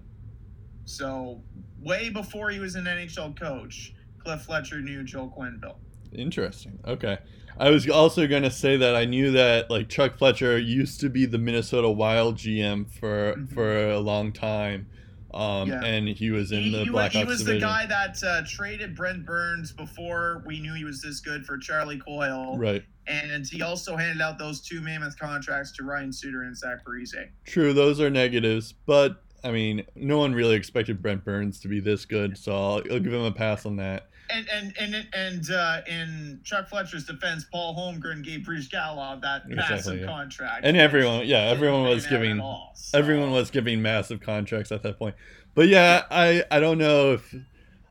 So way before he was an N H L coach, Cliff Fletcher knew Joel Quenneville. Interesting. Okay. I was also going to say that I knew that like Chuck Fletcher used to be the Minnesota Wild G M for mm-hmm. for a long time. Um, yeah. And he was in he, the he Blackhawks division. He was division. the guy that uh, traded Brent Burns before we knew he was this good for Charlie Coyle. Right. And he also handed out those two mammoth contracts to Ryan Suter and Zach Parise. True, those are negatives. But, I mean, no one really expected Brent Burns to be this good, so I'll, I'll give him a pass on that. And and and and uh, in Chuck Fletcher's defense, Paul Holmgren gave Bruce Galov that exactly, massive yeah. contract, and everyone, yeah, everyone was giving all, so. everyone was giving massive contracts at that point. But yeah, I, I don't know if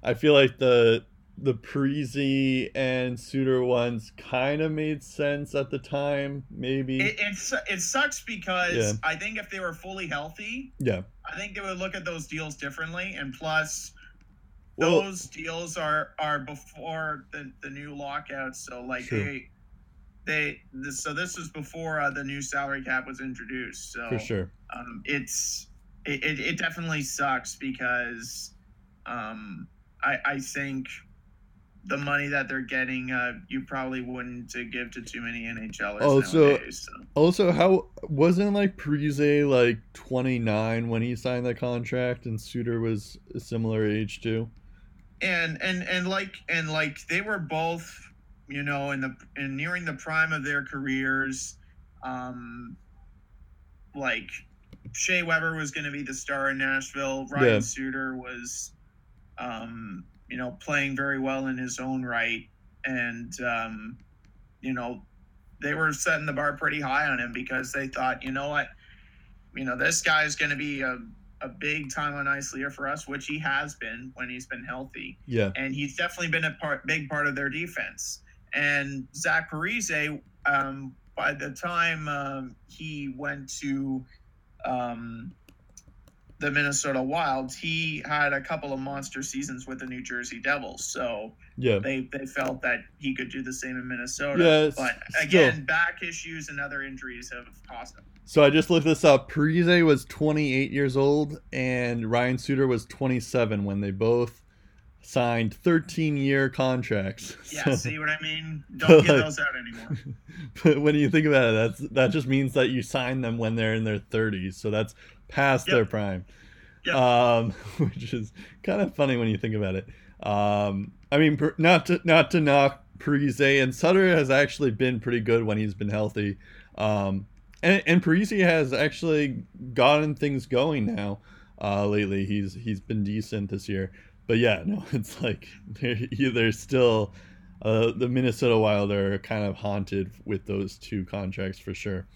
I feel like the the Parise and Suter ones kind of made sense at the time. Maybe it it's, it sucks because yeah. I think if they were fully healthy, yeah, I think they would look at those deals differently, and plus. Well, those deals are, are before the, the new lockout, so like sure. they they this, so this was before uh, the new salary cap was introduced. So for sure, um, it's it, it, it definitely sucks because um, I I think the money that they're getting uh, you probably wouldn't give to too many NHLers also, nowadays. So. Also, how wasn't like Parise like twenty-nine when he signed the contract, and Suter was a similar age too. And, and and like and like they were both, you know, in the in nearing the prime of their careers. Um, like Shea Weber was going to be the star in Nashville. Ryan yeah. Suter was, um, you know, playing very well in his own right, and um, you know, they were setting the bar pretty high on him because they thought, you know what, you know, this guy is going to be a a big time on ice leader for us, which he has been when he's been healthy. Yeah. And he's definitely been a part, big part of their defense. And Zach Parise, um, by the time um, he went to um, the Minnesota Wild, he had a couple of monster seasons with the New Jersey Devils. So yeah. they, they felt that he could do the same in Minnesota. Yeah, but again, still. back issues and other injuries have cost him. So I just looked this up. Parise was twenty-eight years old, and Ryan Suter was twenty-seven when they both signed thirteen-year contracts. Yeah, so, see what I mean? Don't get like, those out anymore. But when you think about it, that's that just means that you sign them when they're in their thirties, so that's past yep. their prime, yep. um, which is kind of funny when you think about it. Um, I mean, not to, not to knock Parise, and Suter has actually been pretty good when he's been healthy. Um, And, and Parise has actually gotten things going now uh, lately. He's he's been decent this year. But yeah, no, it's like they're, they're still uh, the Minnesota Wild are kind of haunted with those two contracts for sure.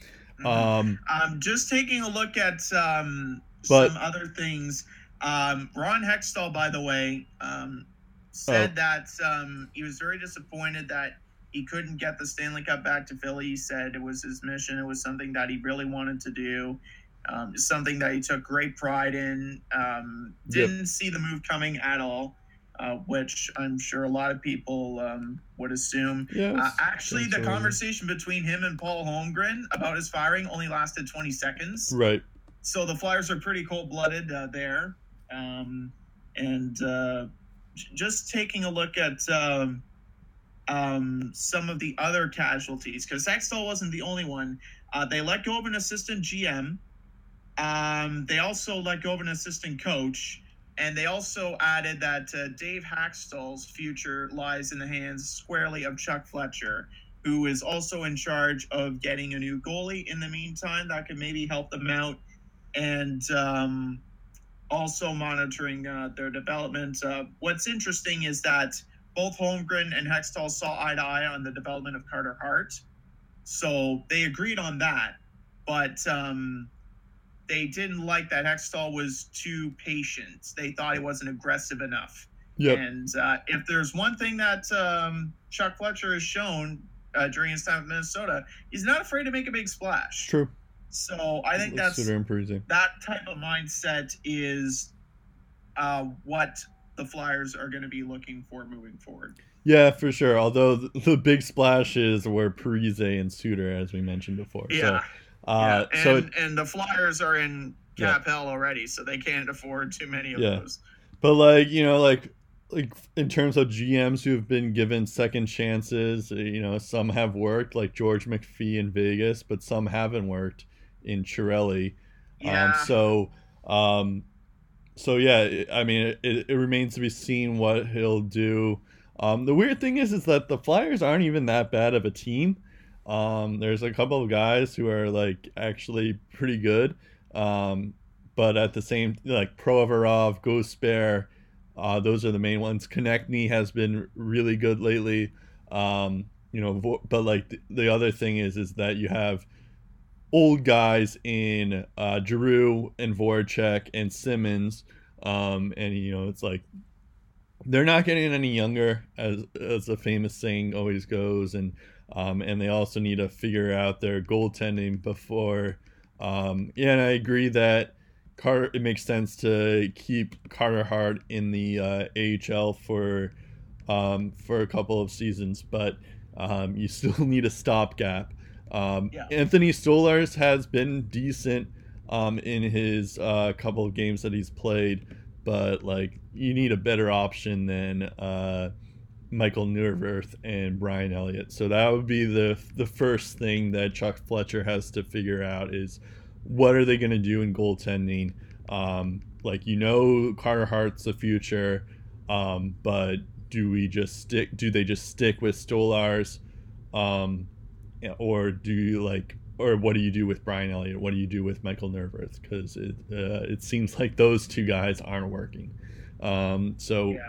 Um, um, just taking a look at um, but, some other things. Um, Ron Hextall, by the way, um, said oh. that um, he was very disappointed that he couldn't get the Stanley Cup back to Philly. He said it was his mission. It was something that he really wanted to do, um, something that he took great pride in. Um, didn't yep. see the move coming at all, uh, which I'm sure a lot of people um, would assume. Yes, uh, actually, the right. conversation between him and Paul Holmgren about his firing only lasted twenty seconds. Right. So the Flyers are pretty cold-blooded uh, there. Um, and uh, just taking a look at uh, – um some of the other casualties, because Hextall wasn't the only one. Uh they let go of an assistant G M. Um they also let go of an assistant coach, and they also added that uh, Dave Hextall's future lies in the hands squarely of Chuck Fletcher, who is also in charge of getting a new goalie in the meantime that could maybe help them out, and um also monitoring uh, their development. Uh what's interesting is that both Holmgren and Hextall saw eye to eye on the development of Carter Hart. So they agreed on that, but um, they didn't like that Hextall was too patient. They thought he wasn't aggressive enough. Yep. And uh, if there's one thing that um, Chuck Fletcher has shown uh, during his time in Minnesota, he's not afraid to make a big splash. True. So I think that's, that's that type of mindset is uh, what the Flyers are going to be looking for moving forward. Yeah, for sure. Although the big splashes were Parise and Suter, as we mentioned before. Yeah. So, uh, yeah. And, so it, and the Flyers are in cap yeah. hell already, so they can't afford too many of yeah. those. But, like, you know, like, like in terms of G Ms who have been given second chances, you know, some have worked, like George McPhee in Vegas, but some haven't worked in Chiarelli. Yeah. Um, so, um, so yeah, I mean, it, it remains to be seen what he'll do. Um, the weird thing is, is that the Flyers aren't even that bad of a team. Um, there's a couple of guys who are like actually pretty good, um, but at the same like Provorov, Gosper, uh, those are the main ones. Konechny has been really good lately, um, you know. Vo- but like th- the other thing is, is that you have old guys in uh, Giroux and Voracek and Simmons, um, and you know it's like. They're not getting any younger, as as the famous saying always goes, and um, and they also need to figure out their goaltending before. Um, yeah, and I agree that Carter. It makes sense to keep Carter Hart in the uh, A H L for um, for a couple of seasons, but um, you still need a stopgap. Um, yeah. Anthony Stolarz has been decent um, in his uh, couple of games that he's played. But, like, you need a better option than uh, Michael Neuwirth and Brian Elliott. So that would be the the first thing that Chuck Fletcher has to figure out is what are they going to do in goaltending? Um, like, you know Carter Hart's the future, um, but do we just stick? Do they just stick with Stolarz? Um, or do you, like... Or what do you do with Brian Elliott? What do you do with Michael Neuwirth? Because it uh, it seems like those two guys aren't working. Um, so, yeah.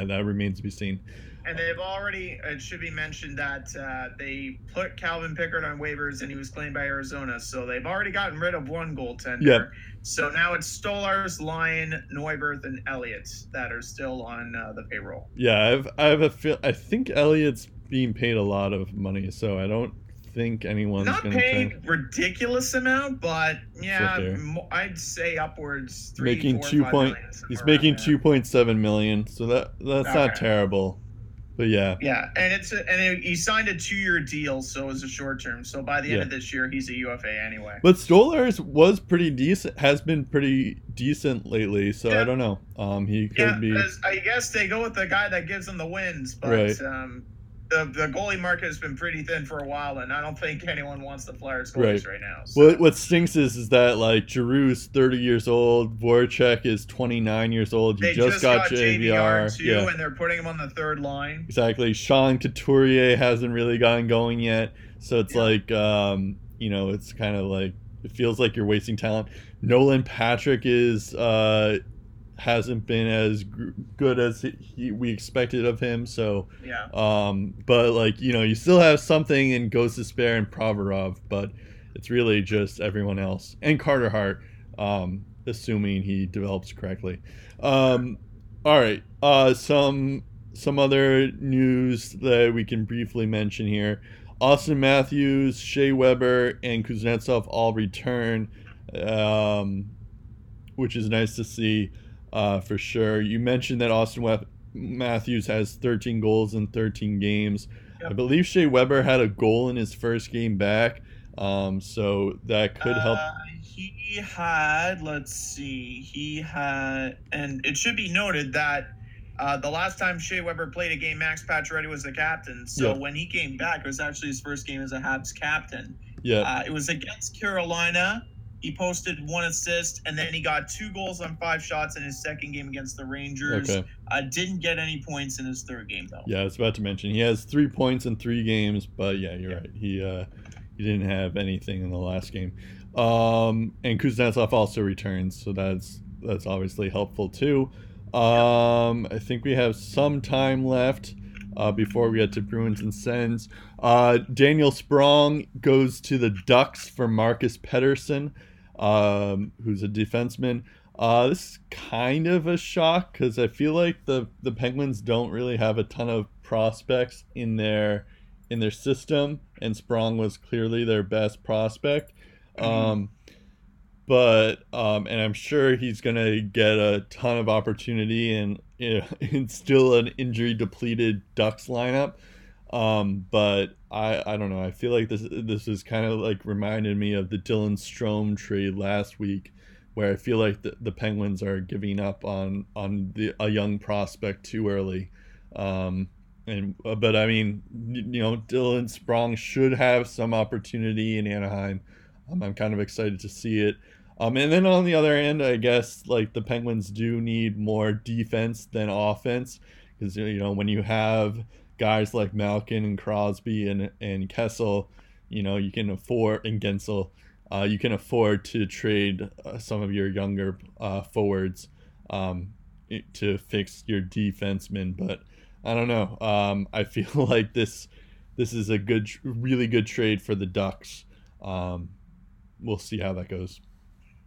yeah, that remains to be seen. And they've already, it should be mentioned that uh, they put Calvin Pickard on waivers and he was claimed by Arizona. So they've already gotten rid of one goaltender. Yep. So now it's Stolarz, Lyon, Neuwirth, and Elliott that are still on uh, the payroll. Yeah, I've, I have a feel, I think Elliott's being paid a lot of money, so I don't think anyone's not paid a ridiculous amount, but yeah, I'd say upwards three, making four, two five point, million, he's making two point seven million, so that that's okay. Not terrible, but yeah, yeah, and it's a, and it, he signed a two-year deal, so it's a short term. So by the end yeah. of this year, he's a U F A anyway. But Stolarz was pretty decent, has been pretty decent lately, so yeah. I don't know. Um, he could yeah, be. I guess they go with the guy that gives them the wins, but right. um. The, the goalie market has been pretty thin for a while, and I don't think anyone wants the Flyers goalies right, right now. So. What, what stinks is is that, like, Giroux's thirty years old, Voracek is twenty-nine years old. You they just, just got, got J V R, too, yeah. and they're putting him on the third line. Exactly. Sean Couturier hasn't really gotten going yet, so it's yeah. like, um, you know, it's kind of like it feels like you're wasting talent. Nolan Patrick is uh, hasn't been as good as he, we expected of him, so yeah um but like you know you still have something in Gosper and Provorov, but it's really just everyone else and Carter Hart, um assuming he develops correctly. um all right uh some some other news that we can briefly mention here. Auston Matthews, Shea Weber, and Kuznetsov all return, um which is nice to see. Uh, for sure. You mentioned that Auston Web- Matthews has thirteen goals in thirteen games. Yep. I believe Shea Weber had a goal in his first game back, um, so that could help. Uh, he had, let's see, he had, and it should be noted that uh, the last time Shea Weber played a game, Max Pacioretty was the captain. So yep. when he came back, it was actually his first game as a Habs captain. Yeah, uh, it was against Carolina. He posted one assist, and then he got two goals on five shots in his second game against the Rangers. Okay. Uh, didn't get any points in his third game, though. Yeah, I was about to mention. He has three points in three games, but, yeah, you're yeah. right. He uh, he didn't have anything in the last game. Um, and Kuznetsov also returns, so that's that's obviously helpful, too. Um, yeah. I think we have some time left uh, before we get to Bruins and Sens. Uh, Daniel Sprong goes to the Ducks for Marcus Pettersson, um, who's a defenseman. Uh, this is kind of a shock because I feel like the, the Penguins don't really have a ton of prospects in their in their system, and Sprong was clearly their best prospect. Um, but um, and I'm sure he's gonna get a ton of opportunity, and you know, in still an injury depleted Ducks lineup. Um, but I, I don't know. I feel like this this is kind of like reminded me of the Dylan Strome trade last week, where I feel like the, the Penguins are giving up on on the a young prospect too early. Um, and but I mean, you know, Dylan Strome should have some opportunity in Anaheim. Um, I'm kind of excited to see it. Um, and then on the other end, I guess like the Penguins do need more defense than offense, because you know when you have guys like Malkin and Crosby and and Kessel, you know, you can afford, and Gensel, uh, you can afford to trade uh, some of your younger uh, forwards um, to fix your defensemen. But I don't know. Um, I feel like this this is a good, really good trade for the Ducks. Um, we'll see how that goes.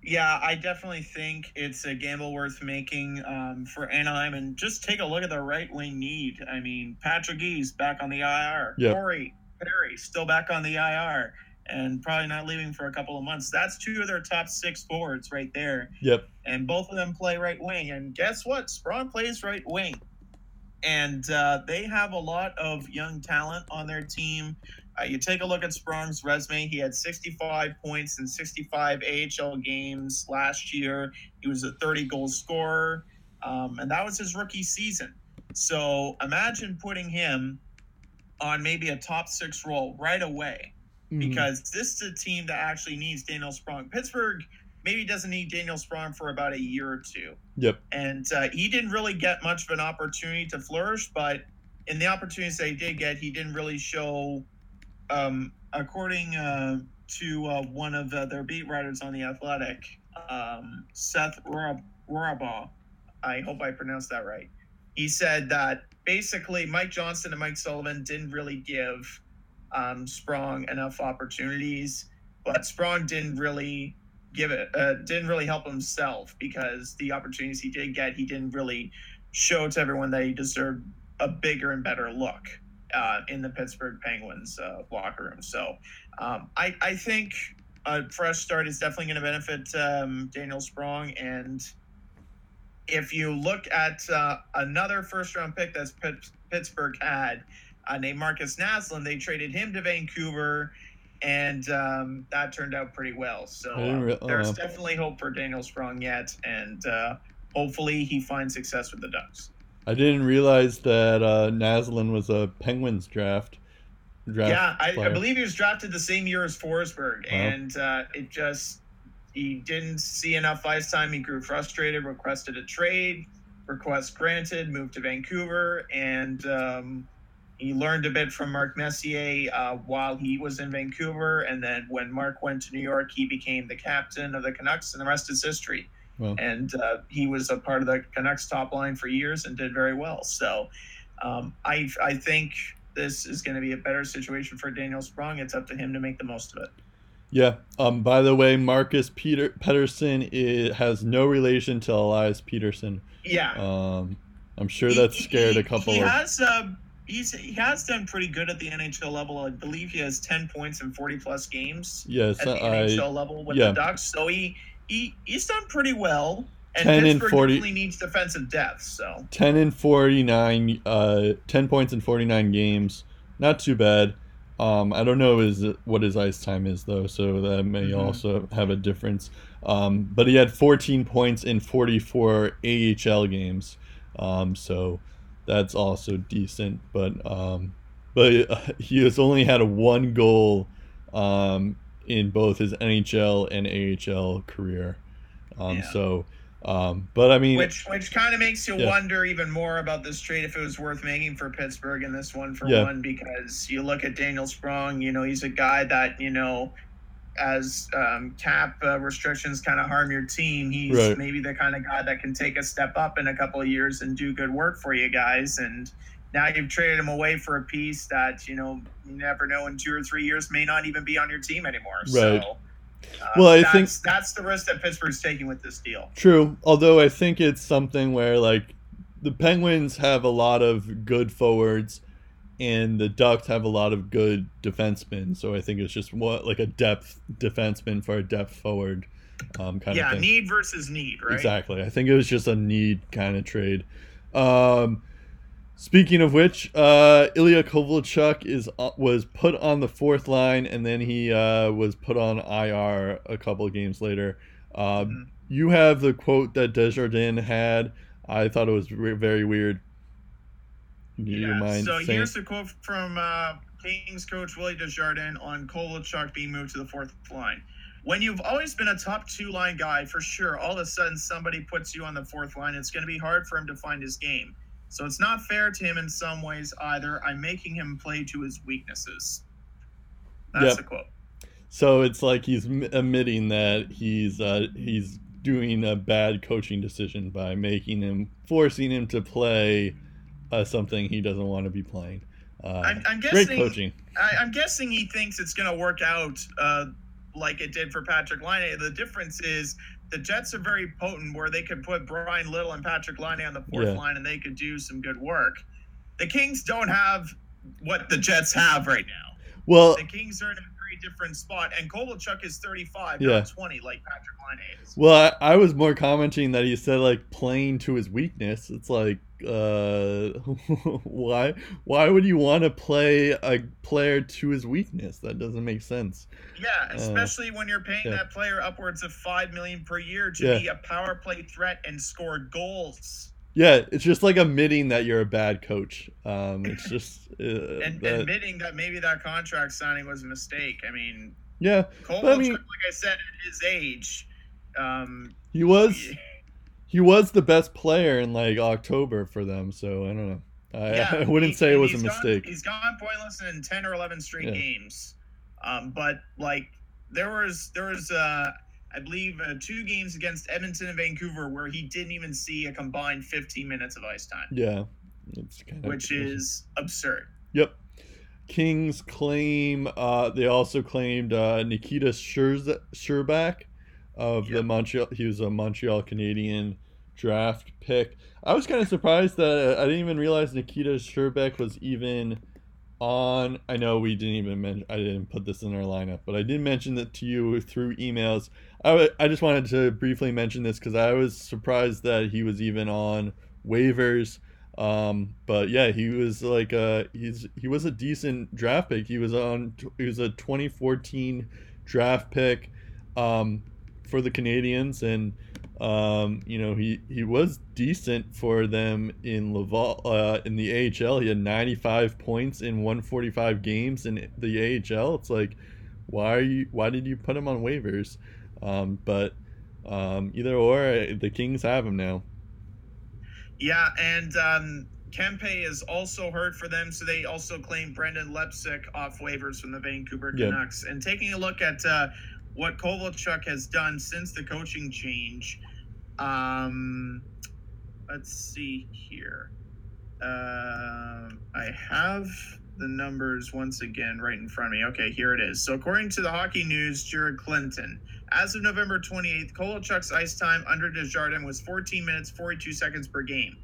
Yeah, I definitely think it's a gamble worth making um, for Anaheim. And just take a look at the right wing need. I mean, Patrick Eaves back on the I R. Yep. Corey Perry still back on the I R and probably not leaving for a couple of months. That's two of their top six forwards right there. Yep. And both of them play right wing. And guess what? Strome plays right wing. And uh, they have a lot of young talent on their team. Uh, you take a look at Sproul's resume. He had sixty-five points in sixty-five A H L games last year. He was a thirty-goal scorer, um, and that was his rookie season. So imagine putting him on maybe a top-six role right away, mm-hmm. because this is a team that actually needs Daniel Sprong. Pittsburgh maybe doesn't need Daniel Sprong for about a year or two. Yep. And uh, he didn't really get much of an opportunity to flourish, but in the opportunities that he did get, he didn't really show – Um, according uh, to uh, one of uh, their beat writers on The Athletic, um, Seth Rorabaugh, I hope I pronounced that right, he said that basically Mike Johnston and Mike Sullivan didn't really give um, Sprong enough opportunities, but Sprong didn't really give it, uh, didn't really help himself, because the opportunities he did get, he didn't really show to everyone that he deserved a bigger and better look. Uh, in the Pittsburgh Penguins uh, locker room. So um, I, I think a fresh start is definitely going to benefit um, Daniel Sprong. And if you look at uh, another first-round pick that's Pitt, Pittsburgh had, uh, named Marcus Naslund, they traded him to Vancouver, and um, that turned out pretty well. So uh, oh. there's definitely hope for Daniel Sprong yet, and uh, hopefully he finds success with the Ducks. I didn't realize that uh, Naslund was a Penguins draft. draft yeah, I, I believe he was drafted the same year as Forsberg, wow. and uh, it just he didn't see enough ice time. He grew frustrated, requested a trade, request granted, moved to Vancouver, and um, he learned a bit from Mark Messier uh, while he was in Vancouver. And then when Mark went to New York, he became the captain of the Canucks, and the rest is history. Well. And uh, he was a part of the Canucks top line for years and did very well. So um, I I think this is going to be a better situation for Daniel Sprong. It's up to him to make the most of it. Yeah. Um. By the way, Marcus Peter Pettersson is, has no relation to Elias Pettersson. Yeah. Um. I'm sure that scared he, he, a couple. He has uh, he's, he has done pretty good at the N H L level. I believe he has ten points in forty plus games. Yes. At the I, N H L level with yeah. the Ducks. So he. He, he's done pretty well, and Pittsburgh really needs defensive depth. So ten and forty-nine, uh, ten points in forty-nine games, not too bad. Um, I don't know is what his ice time is though, so that may mm-hmm. also have a difference. Um, but he had fourteen points in forty-four A H L games, um, so that's also decent. But um, but uh, he has only had a one goal. Um, in both his N H L and A H L career. Um, yeah. So, um, but I mean... Which which kind of makes you yeah. wonder even more about this trade, if it was worth making for Pittsburgh in this one for yeah. one, because you look at Daniel Sprong, you know, he's a guy that, you know, as um, cap uh, restrictions kind of harm your team, he's right. maybe the kind of guy that can take a step up in a couple of years and do good work for you guys. And now you've traded him away for a piece that, you know, you never know, in two or three years may not even be on your team anymore. Right. So, uh, well, I that's, think that's the risk that Pittsburgh's taking with this deal. True. Although I think it's something where, like, the Penguins have a lot of good forwards and the Ducks have a lot of good defensemen. So I think it's just what, like a depth defenseman for a depth forward um, kind yeah, of thing. Yeah, need versus need, right? Exactly. I think it was just a need kind of trade. Um, speaking of which, uh, Ilya Kovalchuk is uh, was put on the fourth line, and then he uh, was put on I R a couple of games later. Uh, mm-hmm. You have the quote that Desjardins had. I thought it was re- very weird. Do you yeah, mind so saying? Here's the quote from uh, Kings coach Willie Desjardins on Kovalchuk being moved to the fourth line. When you've always been a top two-line guy, for sure, all of a sudden somebody puts you on the fourth line. It's going to be hard for him to find his game. So it's not fair to him in some ways either. I'm making him play to his weaknesses. That's yep. the quote. So it's like he's admitting that he's uh, he's doing a bad coaching decision by making him, forcing him to play uh, something he doesn't want to be playing. Uh, I'm, I'm guessing, great coaching. I, I'm guessing he thinks it's going to work out uh, like it did for Patrick Laine. The difference is the Jets are very potent where they could put Brian Little and Patrick Laine on the fourth yeah. line and they could do some good work. The Kings don't have what the Jets have right now. Well, the Kings are in a very different spot, and Kovalchuk is thirty-five, yeah. not twenty, like Patrick Laine is. Well, I, I was more commenting that he said, like, playing to his weakness. It's like, uh, why why would you want to play a player to his weakness? That doesn't make sense. Yeah, especially uh, when you're paying yeah. that player upwards of five million dollars per year to yeah. be a power play threat and score goals. Yeah, it's just like admitting that you're a bad coach. Um, it's just uh, and, that, admitting that maybe that contract signing was a mistake. I mean, yeah, Kovalchuk, I mean, like I said, at his age, um, he was he, he was the best player in like October for them. So I don't know. I, yeah, I wouldn't he, say it was a gone, mistake. He's gone pointless in ten or eleven straight yeah. games. Um, but like there was there was uh. I believe uh, two games against Edmonton and Vancouver where he didn't even see a combined fifteen minutes of ice time. Yeah. It's kind of which is absurd. Yep. Kings claim, uh, they also claimed uh, Nikita Sherbak of yep. the Montreal. He was a Montreal Canadian draft pick. I was kind of surprised that I didn't even realize Nikita Sherbak was even on. I know we didn't even mention, I didn't put this in our lineup, but I did mention that to you through emails. I, w- I just wanted to briefly mention this because I was surprised that he was even on waivers. Um, but yeah, he was like a, he's he was a decent draft pick. He was on he was a twenty fourteen draft pick um, for the Canadians, and um, you know he, he was decent for them in Laval uh, in the A H L. He had ninety-five points in one forty-five games in the A H L. It's like why are you why did you put him on waivers? Um, but um, either or, the Kings have him now. Yeah, and um, Kempe is also hurt for them, so they also claim Brendan Lepsic off waivers from the Vancouver Canucks. Yeah. And taking a look at uh, what Kovalchuk has done since the coaching change, um, let's see here. Uh, I have the numbers once again right in front of me. Okay, here it is. So according to the Hockey News, Jared Clinton, as of November twenty-eighth, Kovalchuk's ice time under Desjardins was fourteen minutes, forty-two seconds per game.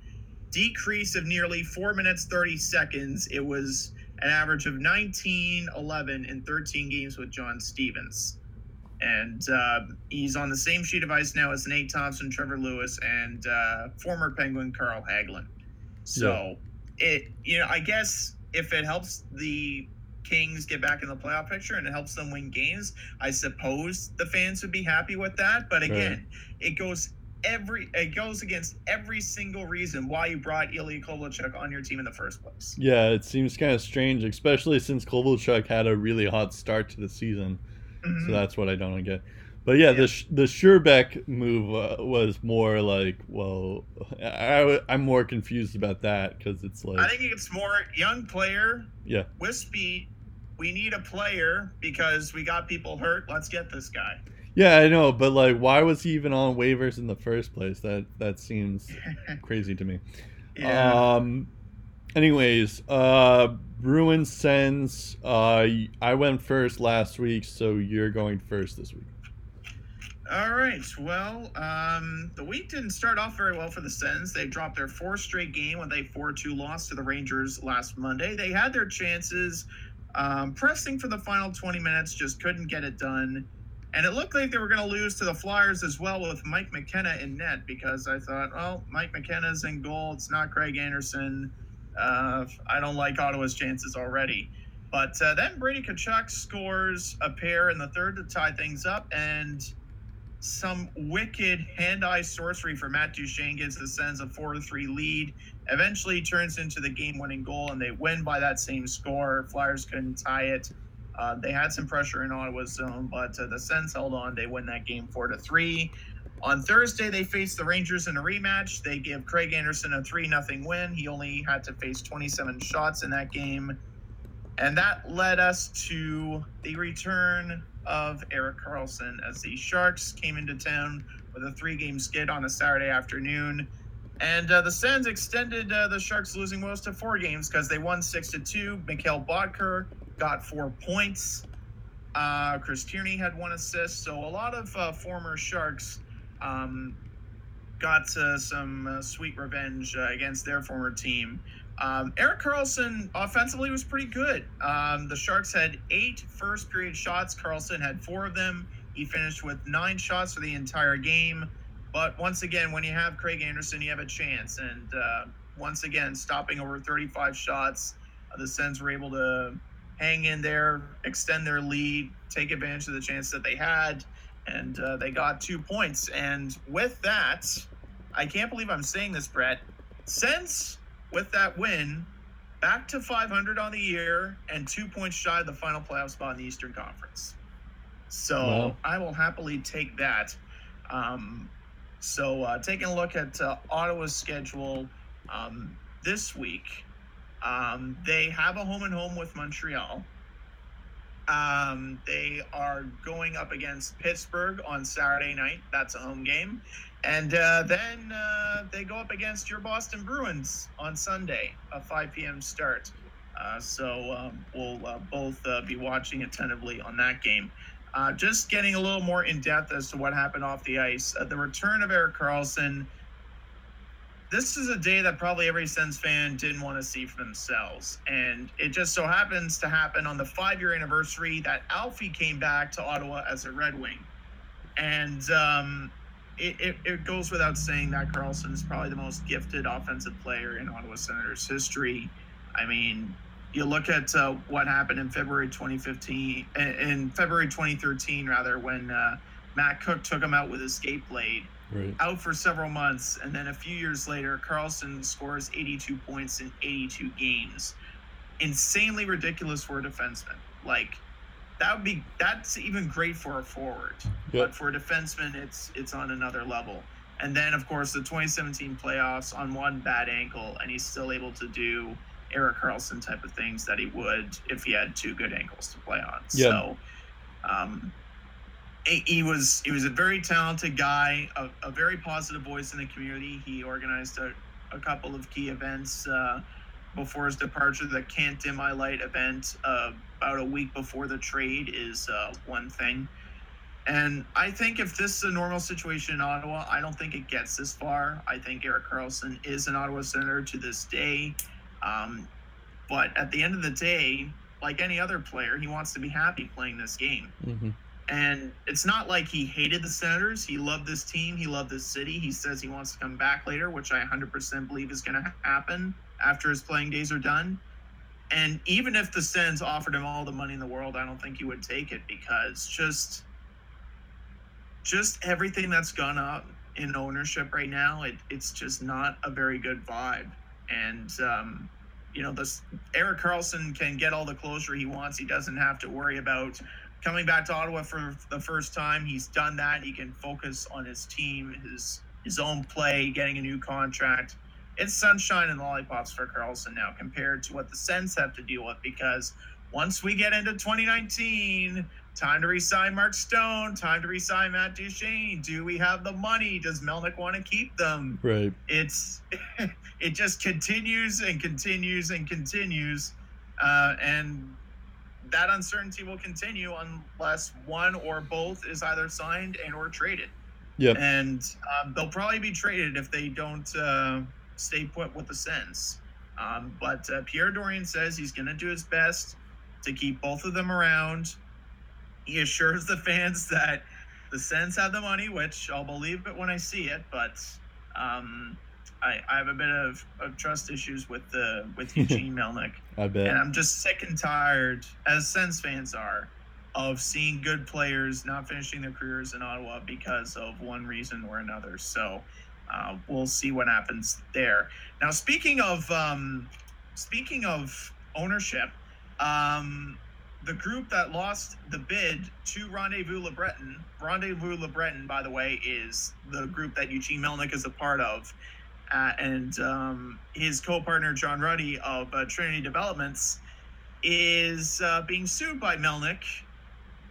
Decrease of nearly four minutes, thirty seconds. It was an average of nineteen, eleven, and thirteen games with John Stevens. And uh, he's on the same sheet of ice now as Nate Thompson, Trevor Lewis, and uh, former Penguin Carl Hagelin. So, yeah. it you know, I guess if it helps the Kings get back in the playoff picture and it helps them win games, I suppose the fans would be happy with that. But again, right. it goes every it goes against every single reason why you brought Ilya Kovalchuk on your team in the first place. Yeah, it seems kind of strange, especially since Kovalchuk had a really hot start to the season. Mm-hmm. So that's what I don't get. But yeah, yeah. the the Sherbak move uh, was more like, well, I, I'm more confused about that because it's like I think it's more young player. Yeah, with speed. We need a player because we got people hurt. Let's get this guy. Yeah, I know, but like, why was he even on waivers in the first place? That that seems crazy to me. Yeah. Um. Anyways, uh, Bruin sends. Uh, I went first last week, so you're going first this week. All right. Well, um, the week didn't start off very well for the Sens. They dropped their fourth straight game with a four two loss to the Rangers last Monday. They had their chances. Um, pressing for the final twenty minutes, just couldn't get it done. And it looked like they were going to lose to the Flyers as well with Mike McKenna in net, because I thought, well, Mike McKenna's in goal. It's not Craig Anderson. Uh, I don't like Ottawa's chances already. But uh, then Brady Tkachuk scores a pair in the third to tie things up, and some wicked hand-eye sorcery for Matt Duchene gives the Sens a four to three lead. Eventually turns into the game-winning goal, and they win by that same score. Flyers couldn't tie it. Uh, they had some pressure in Ottawa's zone, but uh, the Sens held on. They win that game four to three. On Thursday, they face the Rangers in a rematch. They give Craig Anderson a three nothing win. He only had to face twenty-seven shots in that game. And that led us to the return of Erik Karlsson, as the Sharks came into town with a three-game skid on a Saturday afternoon. And uh, the Sens extended uh, the Sharks' losing woes to four games because they won six to two. Mikhail Bodker got four points. Uh, Chris Tierney had one assist. So a lot of uh, former Sharks um, got uh, some uh, sweet revenge uh, against their former team. Um, Erik Karlsson offensively was pretty good. Um, the Sharks had eight first period shots. Karlsson had four of them. He finished with nine shots for the entire game. But once again, when you have Craig Anderson, you have a chance. And uh, once again, stopping over thirty-five shots, uh, the Sens were able to hang in there, extend their lead, take advantage of the chance that they had, and uh, they got two points. And with that, I can't believe I'm saying this, Brett, Sens, with that win, back to five hundred on the year and two points shy of the final playoff spot in the Eastern Conference. So wow. I will happily take that. Um, so uh, taking a look at uh, Ottawa's schedule um, this week, um, they have a home-and-home with Montreal. Um, they are going up against Pittsburgh on Saturday night. That's a home game. And uh, then uh, they go up against your Boston Bruins on Sunday, a five p.m. start. Uh, so um, we'll uh, both uh, be watching attentively on that game. Uh, just getting a little more in-depth as to what happened off the ice. Uh, the return of Erik Karlsson. This is a day that probably every Sens fan didn't want to see for themselves. And it just so happens to happen on the five-year anniversary that Alfie came back to Ottawa as a Red Wing. And um, it, it, it goes without saying that Karlsson is probably the most gifted offensive player in Ottawa Senators history. I mean, you look at uh, what happened in February twenty fifteen, in February twenty thirteen, rather, when uh, Matt Cook took him out with his skate blade. Right. Out for several months, and then a few years later, Karlsson scores eighty-two points in eighty-two games. Insanely ridiculous for a defenseman. Like, that would be that's even great for a forward, yep. But for a defenseman, it's it's on another level. And then, of course, the twenty seventeen playoffs on one bad ankle, and he's still able to do Erik Karlsson type of things that he would if he had two good ankles to play on. Yep. So, um. He was he was a very talented guy, a, a very positive voice in the community. He organized a, a couple of key events uh, before his departure. The Can't Dim My Light event uh, about a week before the trade is uh, one thing. And I think if this is a normal situation in Ottawa, I don't think it gets this far. I think Erik Karlsson is an Ottawa Senator to this day. Um, but at the end of the day, like any other player, he wants to be happy playing this game. Mm-hmm. And it's not like he hated the Senators. He loved this team. He loved this city. He says he wants to come back later, which I one hundred percent believe is going to happen after his playing days are done. And even if the Sens offered him all the money in the world, I don't think he would take it, because just just everything that's gone up in ownership right now, it, it's just not a very good vibe. And, um, you know, this Erik Karlsson can get all the closure he wants. He doesn't have to worry about coming back to Ottawa for the first time. He's done that. He can focus on his team, his his own play, getting a new contract. It's sunshine and lollipops for Karlsson now compared to what the Sens have to deal with, because once we get into twenty nineteen, time to re-sign Mark Stone, time to re-sign Matt Duchene. Do we have the money? Does Melnyk want to keep them? Right. It's it just continues and continues and continues, uh, and that uncertainty will continue unless one or both is either signed and or traded. Yeah. And um, they'll probably be traded if they don't uh, stay put with the Sens. Um, but uh, Pierre Dorion says he's going to do his best to keep both of them around. he assures the fans that the Sens have the money, which I'll believe it when I see it, but um, I, I have a bit of, of trust issues with the with Eugene Melnyk. I bet. And I'm just sick and tired, as Sens fans are, of seeing good players not finishing their careers in Ottawa because of one reason or another. So uh, we'll see what happens there. Now, speaking of um, speaking of ownership, um, the group that lost the bid to Rendezvous Le Breton, Rendezvous Le Breton, by the way, is the group that Eugene Melnyk is a part of. Uh, and um, his co-partner, John Ruddy of uh, Trinity Developments, is uh, being sued by Melnyk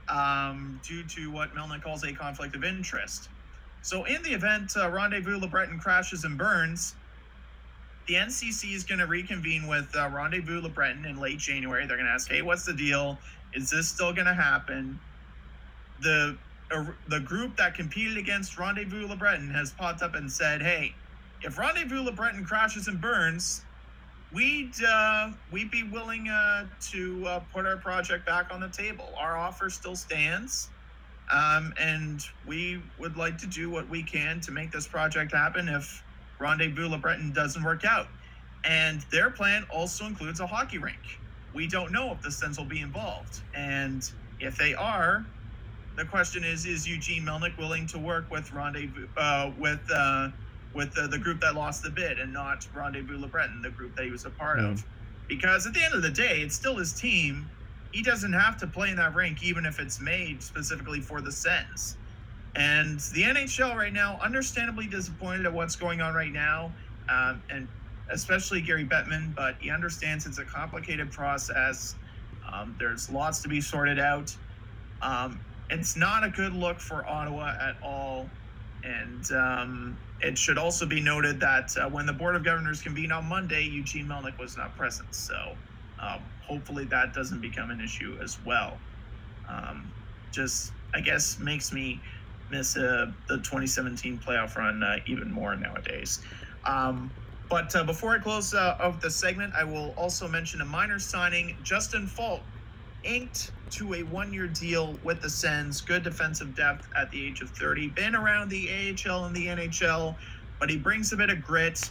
um, due to what Melnyk calls a conflict of interest. So in the event uh, Rendezvous Le Breton crashes and burns, the N C C is going to reconvene with uh, Rendezvous Le Breton in late January. They're going to ask, hey, what's the deal? Is this still going to happen? The uh, the group that competed against Rendezvous Le Breton has popped up and said, hey, if Rendezvous Le Breton crashes and burns, we'd uh, we'd be willing uh, to uh, put our project back on the table. Our offer still stands, um, and we would like to do what we can to make this project happen if Rendezvous Le Breton doesn't work out. And their plan also includes a hockey rink. We don't know if the Sens will be involved, and if they are, the question is: is Eugene Melnyk willing to work with Rendezvous uh, with? Uh, with the, the group that lost the bid and not Rendezvous Le Breton, the group that he was a part mm. of. Because at the end of the day, it's still his team. He doesn't have to play in that rink, even if it's made specifically for the Sens. And the N H L right now, understandably disappointed at what's going on right now, um, and especially Gary Bettman, but he understands it's a complicated process. Um, there's lots to be sorted out. Um, it's not a good look for Ottawa at all. And um, it should also be noted that uh, when the Board of Governors convened on Monday, Eugene Melnyk was not present. So um, hopefully that doesn't become an issue as well. Um, just, I guess, makes me miss uh, the twenty seventeen playoff run uh, even more nowadays. Um, but uh, before I close uh, of the segment, I will also mention a minor signing. Justin Falk inked to a one-year deal with the Sens. Good defensive depth at the age of thirty. Been around the A H L and the N H L, but he brings a bit of grit,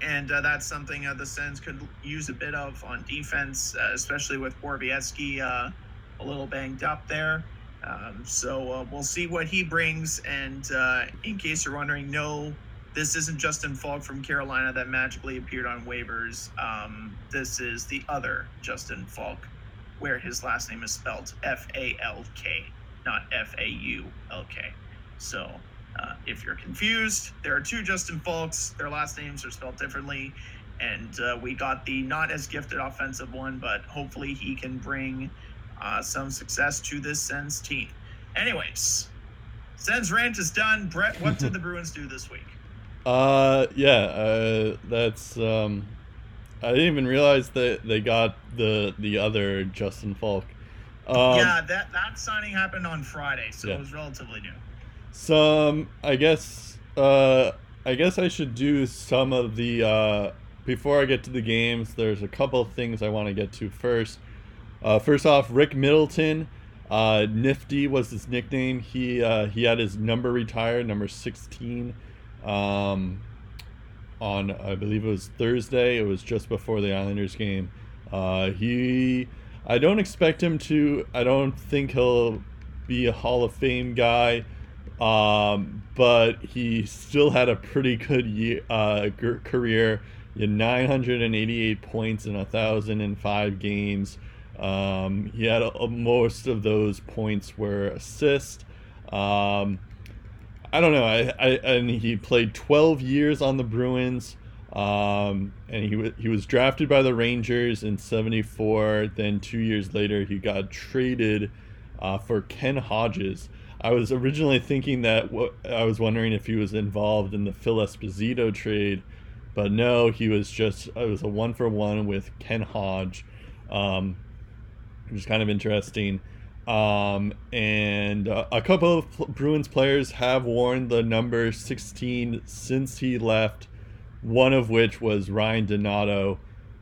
and uh, that's something uh, the Sens could use a bit of on defense, uh, especially with Borowiecki uh, a little banged up there. Um, so uh, we'll see what he brings, and uh, in case you're wondering, no, this isn't Justin Falk from Carolina that magically appeared on waivers. Um, this is the other Justin Falk, where his last name is spelled F A L K, not F A U L K. So uh, if you're confused, there are two Justin Falks. Their last names are spelled differently. And uh, we got the not as gifted offensive one, but hopefully he can bring uh, some success to this Sens team. Anyways, Sens rant is done. Brett, what did the Bruins do this week? Uh, yeah, uh, that's... Um... I didn't even realize that they got the the other Justin Falk. Um, yeah, that, that signing happened on Friday, so yeah. It was relatively new. Some, I guess, uh, I guess I should do some of the, uh, before I get to the games, there's a couple of things I want to get to first. Uh, first off, Rick Middleton, uh, Nifty was his nickname. He uh, he had his number retired, number sixteen. Um on, I believe it was Thursday. It was just before the Islanders game. Uh, he, I don't expect him to, I don't think he'll be a Hall of Fame guy, um, but he still had a pretty good year, uh, g- career. He had nine hundred eighty-eight points in one thousand five games. Um, he had a, most of those points were assists. Um, I don't know. I, I and he played twelve years on the Bruins, um, and he was he was drafted by the Rangers in seventy-four. Then two years later, he got traded uh, for Ken Hodges. I was originally thinking that what I was wondering if he was involved in the Phil Esposito trade, but no, he was just it was a one for one with Ken Hodge, um, which is kind of interesting. Um, and uh, a couple of Bruins players have worn the number sixteen since he left, one of which was Ryan Donato,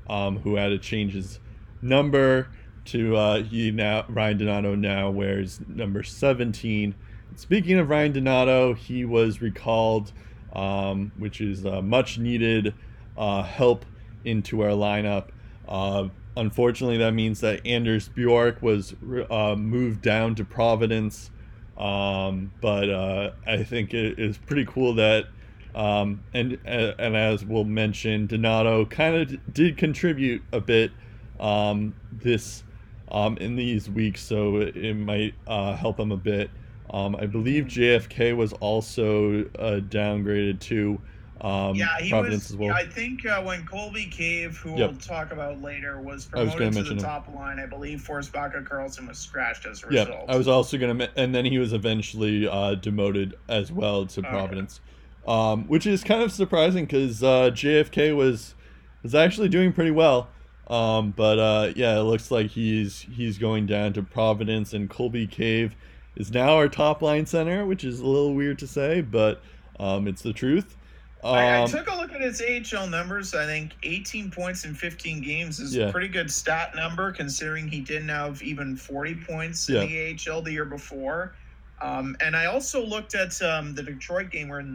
um, who had to change his number. to uh, he now Ryan Donato now wears number seventeen. Speaking of Ryan Donato, he was recalled, um, which is uh, much needed uh, help into our lineup. Uh, unfortunately, that means that Anders Bjork was uh, moved down to Providence. Um, but uh, I think it is pretty cool that, um, and and as we'll mention, Donato kind of did contribute a bit um, this um, in these weeks, so it, it might uh, help him a bit. Um, I believe J F K was also uh, downgraded to um, yeah, he Providence was, as well. Yeah, I think uh, when Colby Cave, who yep. we'll talk about later, was promoted was to the him. top line, I believe Forsbacka Carlson was scratched as a yeah, result. Yeah, I was also going to – and then he was eventually uh, demoted as well to Providence, oh, yeah. um, which is kind of surprising because uh, J F K was was actually doing pretty well. Um, but, uh, yeah, it looks like he's he's going down to Providence, and Colby Cave – is now our top line center, which is a little weird to say, but um, it's the truth. Um, I, I took a look at his A H L numbers. I think eighteen points in fifteen games is yeah. a pretty good stat number, considering he didn't have even forty points in yeah. the A H L the year before. Um, and I also looked at um, the Detroit game where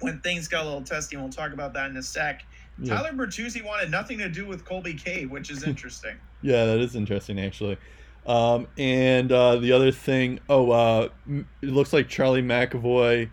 when things got a little testy, and we'll talk about that in a sec. Yeah. Tyler Bertuzzi wanted nothing to do with Colby Cave, which is interesting. yeah, that is interesting, actually. Um, and uh, the other thing, oh, uh, it looks like Charlie McAvoy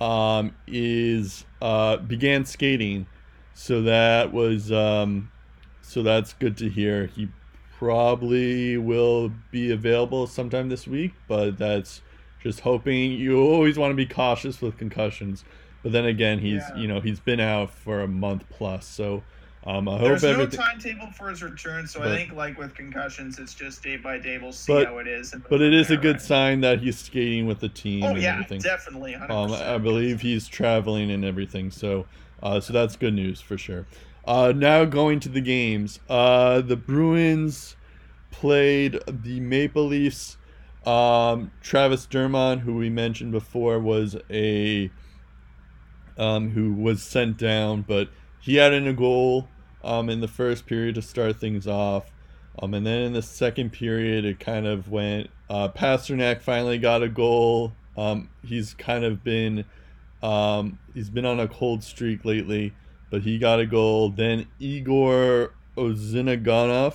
um, is uh, began skating, so that was um, so that's good to hear. He probably will be available sometime this week, but that's just hoping. You always want to be cautious with concussions, but then again, he's yeah. you know he's been out for a month plus, so. Um, I There's hope no timetable for his return, so but, I think, like with concussions, it's just day by day. We'll see but, how it is. But it is a good right. sign that he's skating with the team. Oh and yeah, everything. definitely. one hundred percent. Um, I believe he's traveling and everything, so uh, so that's good news for sure. Uh, now going to the games. Uh, the Bruins played the Maple Leafs. Um, Travis Dermott, who we mentioned before, was a um, who was sent down, but he had in a goal. Um, in the first period to start things off. Um, and then in the second period, it kind of went, uh, Pastrnak finally got a goal. Um, he's kind of been, um, he's been on a cold streak lately, but he got a goal. Then Igor Ozhinaganov,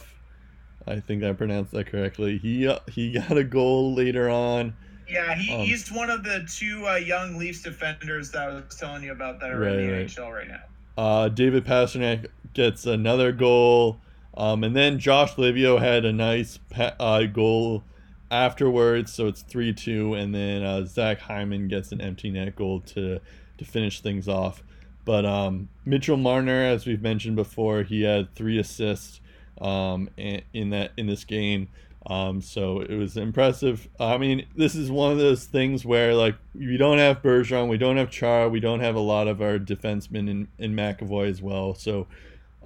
I think I pronounced that correctly. He, uh, he got a goal later on. Yeah, he, um, he's one of the two uh, young Leafs defenders that I was telling you about that are right, in the right. N H L right now. Uh, David Pastrnak gets another goal, um, and then Josh Livio had a nice pa- uh, goal afterwards, so it's three two, and then uh, Zach Hyman gets an empty net goal to, to finish things off. But um, Mitchell Marner, as we've mentioned before, he had three assists um, in that in this game, um, so it was impressive. I mean, this is one of those things where, like, we don't have Bergeron, we don't have Chara, we don't have a lot of our defensemen in, in McAvoy as well, so...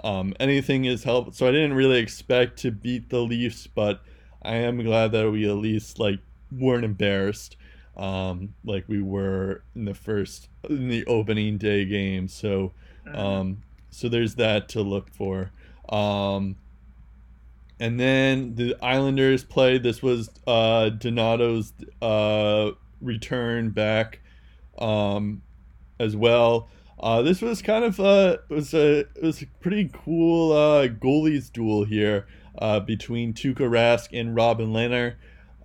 Um, anything is helpful. So I didn't really expect to beat the Leafs, but I am glad that we at least like weren't embarrassed, um, like we were in the first in the opening day game. So, um, so there's that to look for. Um, and then the Islanders played. This was uh, Donato's uh, return back, um, as well. Uh, this was kind of a it was a it was a pretty cool uh, goalies duel here uh, between Tuukka Rask and Robin Lehner.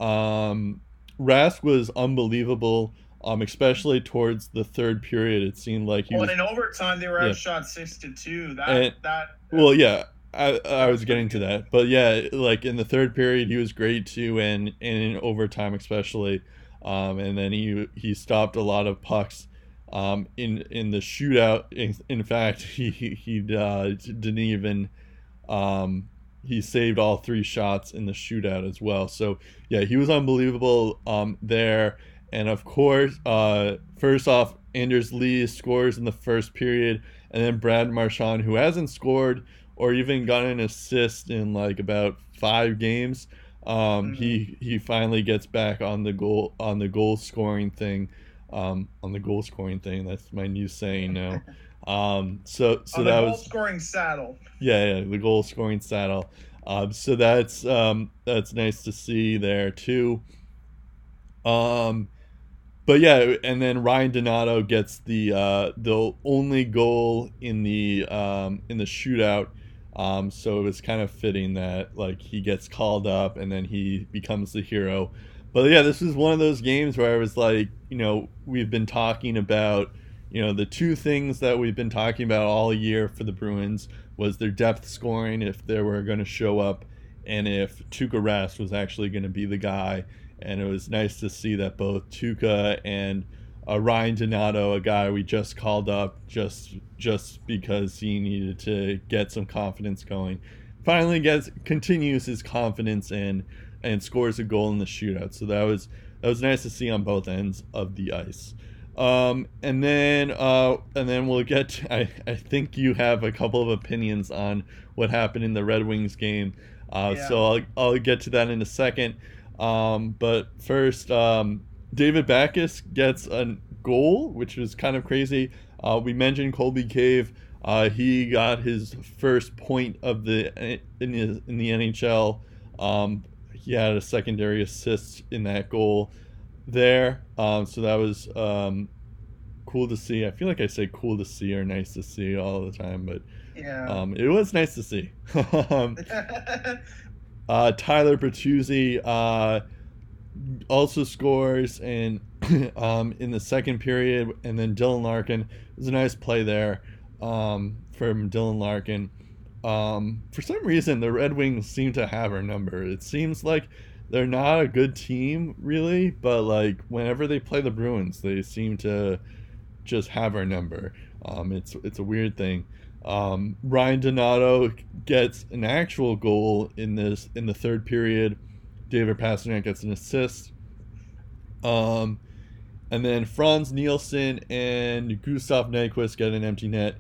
Um, Rask was unbelievable, um, especially towards the third period. It seemed like he well, was, in overtime they were yeah. outshot six to two. That and, that well, yeah, I I was getting to that, but yeah, like in the third period he was great too, and, and in overtime especially, um, and then he he stopped a lot of pucks. Um, in in the shootout, in, in fact, he he, he uh, didn't even um, he saved all three shots in the shootout as well. So yeah, he was unbelievable um, there. And of course, uh, first off, Anders Lee scores in the first period, and then Brad Marchand, who hasn't scored or even gotten an assist in like about five games, um, he he finally gets back on the goal on the goal scoring thing. Um, on the goal scoring thing, that's my new saying now. Um, so so on the that goal was goal scoring saddle. Yeah, yeah, the goal scoring saddle. Um, so that's um, that's nice to see there too. Um, but yeah, and then Ryan Donato gets the uh, the only goal in the um, in the shootout. Um, so it was kind of fitting that like he gets called up and then he becomes the hero. But yeah, this is one of those games where I was like, you know, we've been talking about, you know, the two things that we've been talking about all year for the Bruins was their depth scoring, if they were going to show up, and if Tuukka Rask was actually going to be the guy. And it was nice to see that both Tuukka and uh, Ryan Donato, a guy we just called up just just because he needed to get some confidence going, finally gets continues his confidence in and scores a goal in the shootout. So that was that was nice to see on both ends of the ice. Um, and then uh, and then we'll get to, I, I think you have a couple of opinions on what happened in the Red Wings game. Uh, yeah. So I'll, I'll get to that in a second. Um, but first, um, David Backes gets a goal, which is kind of crazy. Uh, we mentioned Colby Cave. Uh, he got his first point of the in, his, in the N H L. Um, he had a secondary assist in that goal there. Um, so that was um, cool to see. I feel like I say cool to see or nice to see all the time, but yeah. um, it was nice to see. um, uh, Tyler Bertuzzi uh, also scores in, um, in the second period, and then Dylan Larkin. It was a nice play there um, from Dylan Larkin. Um, for some reason, the Red Wings seem to have our number. It seems like they're not a good team, really, but like whenever they play the Bruins, they seem to just have our number. Um, it's it's a weird thing. Um, Ryan Donato gets an actual goal in this in the third period. David Pastrnak gets an assist. Um, and then Franz Nielsen and Gustav Nyquist get an empty net.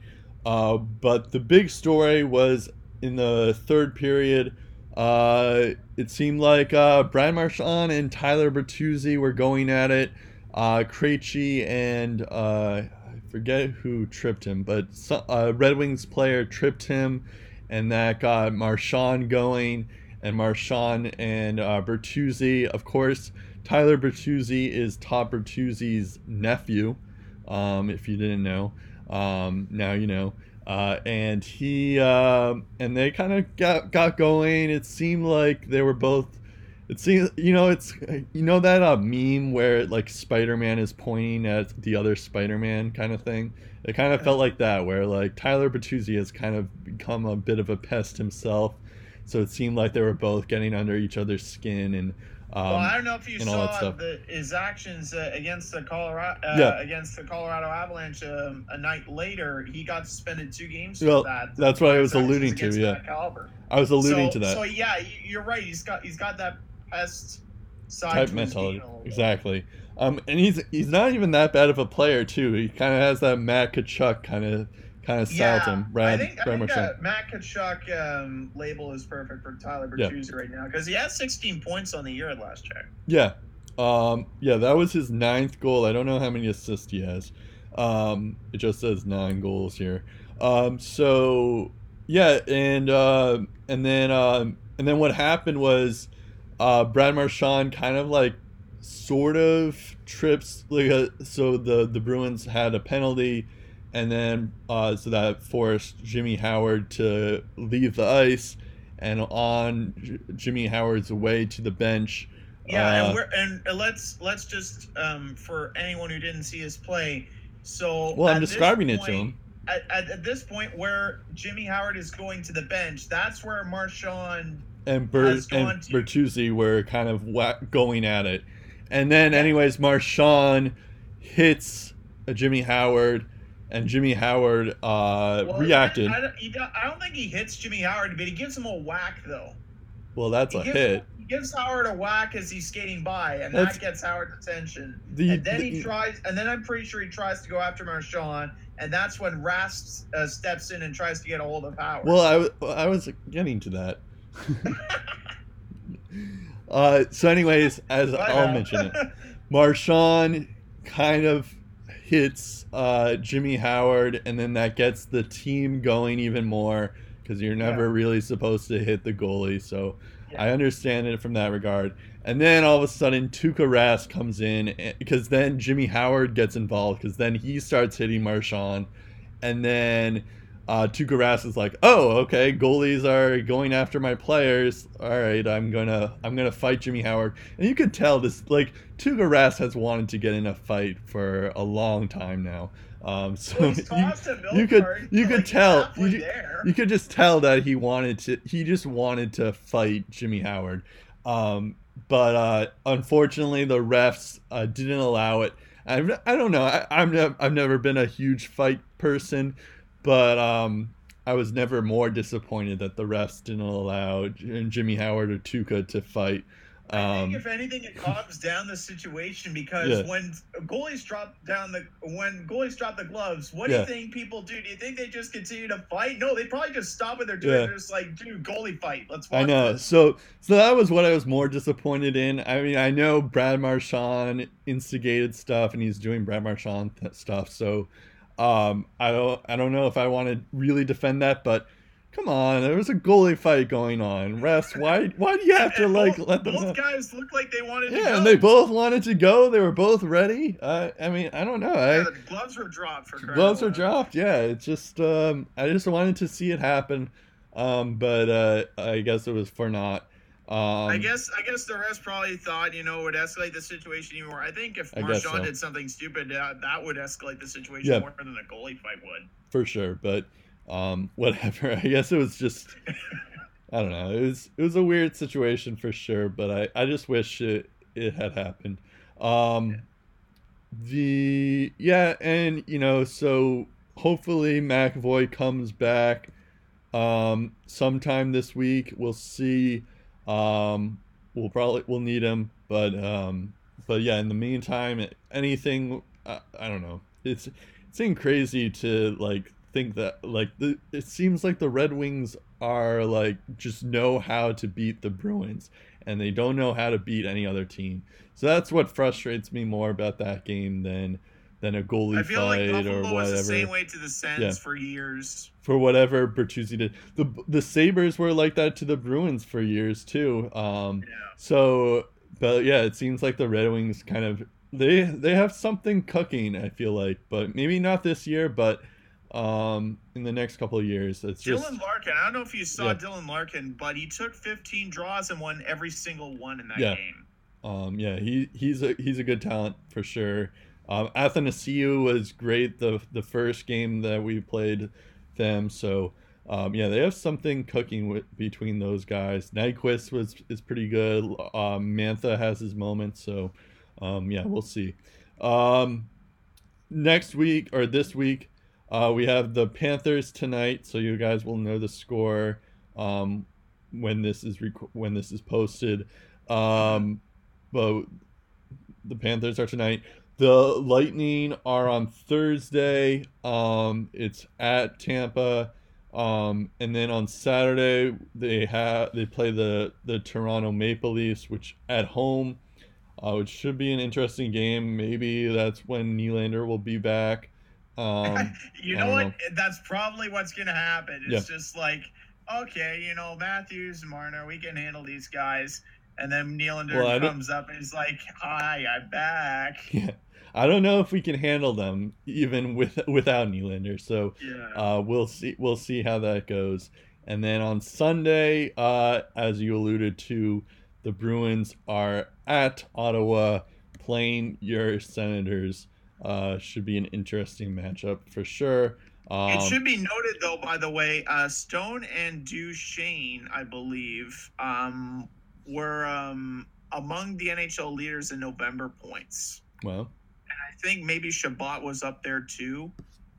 Uh, but the big story was in the third period. Uh, it seemed like uh, Brad Marchand and Tyler Bertuzzi were going at it. Uh, Krejci and uh, I forget who tripped him, but some, a Red Wings player tripped him, and that got Marchand going. And Marchand and uh, Bertuzzi, of course, Tyler Bertuzzi is Todd Bertuzzi's nephew. Um, if you didn't know, um, now you know. Uh, and he uh, and they kind of got got going. It seemed like they were both. It seems you know it's you know that uh, meme where like Spider-Man is pointing at the other Spider-Man kind of thing. It kind of felt like that, where like Tyler Bertuzzi has kind of become a bit of a pest himself. So it seemed like they were both getting under each other's skin and. Um, well, I don't know if you saw the, his actions uh, against the Colorado uh, yeah. against the Colorado Avalanche um, a night later. He got suspended two games well, for that. That's what I was alluding to. Yeah, I was alluding so, to that. So yeah, you're right. He's got he's got that pest side type mentality. Exactly. Um, and he's he's not even that bad of a player too. He kind of has that Matt Tkachuk kind of. Kind of yeah, him. Brad, I think, I think uh, Matt Tkachuk um, label is perfect for Tyler Bertuzzi yeah. right now because he has sixteen points on the year at last check. Yeah, um, yeah, that was his ninth goal. I don't know how many assists he has. Um, it just says nine goals here. Um, so yeah, and uh, and then um, and then what happened was uh, Brad Marchand kind of like sort of trips like a, so the the Bruins had a penalty. And then, uh, so that forced Jimmy Howard to leave the ice, and on J- Jimmy Howard's way to the bench. Yeah, uh, and, we're, and let's let's just um, for anyone who didn't see his play. So well, I'm describing point, it to him. At, at, at this point, where Jimmy Howard is going to the bench, that's where Marchand and, Ber- and to- Bertuzzi were kind of whack- going at it. And then, yeah. anyways, Marchand hits a Jimmy Howard. And Jimmy Howard uh, well, reacted. I, I, don't, I don't think he hits Jimmy Howard, but he gives him a whack, though. Well, that's he a gives, hit. He gives Howard a whack as he's skating by, and that's, that gets Howard's attention. The, and then the, he tries, and then I'm pretty sure he tries to go after Marchand, and that's when Rask uh, steps in and tries to get a hold of Howard. Well, I, I was getting to that. uh, so anyways, as but, I'll uh, mention it, Marchand kind of hits uh, Jimmy Howard, and then that gets the team going even more. because you're never yeah. really supposed to hit the goalie. So yeah. I understand it from that regard. And then all of a sudden, Tuukka Rask comes in because then Jimmy Howard gets involved because then he starts hitting Marchand. And then uh, Tuukka Rask is like, oh, okay, goalies are going after my players. All right, I'm gonna I'm gonna fight Jimmy Howard. And you could tell this, like, Tuukka Rask has wanted to get in a fight for a long time now. Um, so well, you, you could you could like tell you, you could just tell that he wanted to he just wanted to fight Jimmy Howard, um, but uh, unfortunately the refs uh, didn't allow it. I I don't know. I, I'm ne- I've never been a huge fight person, but um, I was never more disappointed that the refs didn't allow Jimmy Howard or Tuukka to fight. I think, if anything, it calms down the situation because yeah. when goalies drop down the when goalies drop the gloves, what yeah. do you think people do? Do you think they just continue to fight? No, they probably just stop what they're doing. Yeah. They're just like, dude, goalie fight. Let's watch I know. This. So, so that was what I was more disappointed in. I mean, I know Brad Marchand instigated stuff, and he's doing Brad Marchand stuff. So, um, I don't, I don't know if I want to really defend that, but. Come on, there was a goalie fight going on. Refs, why why do you have to, like, both, let them Both know? Guys looked like they wanted yeah, to go. Yeah, and they both wanted to go. They were both ready. Uh, I mean, I don't know. Yeah, I, the gloves were dropped. for Gloves were dropped, yeah. It's just, um, I just wanted to see it happen, um, but uh, I guess it was for naught. Um, I guess I guess the refs probably thought, you know, it would escalate the situation even more. I think if Marchand so. did something stupid, uh, that would escalate the situation yeah. more than a goalie fight would. For sure, but... Um, whatever. I guess it was just, I don't know. It was it was a weird situation for sure, but I, I just wish it, it had happened. Um, yeah. The yeah, and you know, so hopefully McAvoy comes back um, sometime this week. We'll see. Um, we'll probably we'll need him, but um, but yeah. In the meantime, anything I, I don't know. It's it seemed crazy to like. think that like the it seems like the Red Wings are like just know how to beat the Bruins and they don't know how to beat any other team, so that's what frustrates me more about that game than than a goalie I feel fight like Buffalo or whatever. Was the same way to the Sens yeah. for years for whatever Bertuzzi did. The the Sabres were like that to the Bruins for years too. Um, yeah. So, but yeah, it seems like the Red Wings kind of they they have something cooking. I feel like, but maybe not this year, but. Um, in the next couple of years, it's Dylan just, Larkin. I don't know if you saw yeah. Dylan Larkin, but he took fifteen draws and won every single one in that yeah. game. Um, yeah, he he's a he's a good talent for sure. Um, Athanasiou was great the the first game that we played them. So, um, yeah, they have something cooking with, between those guys. Nyquist was is pretty good. Um, Mantha has his moments. So, um, yeah, we'll see. Um, next week or this week. Uh, we have the Panthers tonight, so you guys will know the score um, when this is rec- when this is posted. Um, but the Panthers are tonight. The Lightning are on Thursday. Um, it's at Tampa, um, and then on Saturday they have they play the, the Toronto Maple Leafs, which at home, uh, which should be an interesting game. Maybe that's when Nylander will be back. Um, you know what? Know. That's probably what's going to happen. It's yeah. just like, okay, you know, Matthews, Marner, we can handle these guys. And then Nylander well, comes up and he's like, hi, I'm back. Yeah. I don't know if we can handle them even with without Nylander. So yeah. uh, we'll see. We'll see how that goes. And then on Sunday, uh, as you alluded to, the Bruins are at Ottawa playing your Senators. Uh, should be an interesting matchup for sure. Um, it should be noted, though, by the way, uh, Stone and Duchesne, I believe, um, were um, among the N H L leaders in November points. Wow. And I think maybe Shabbat was up there, too.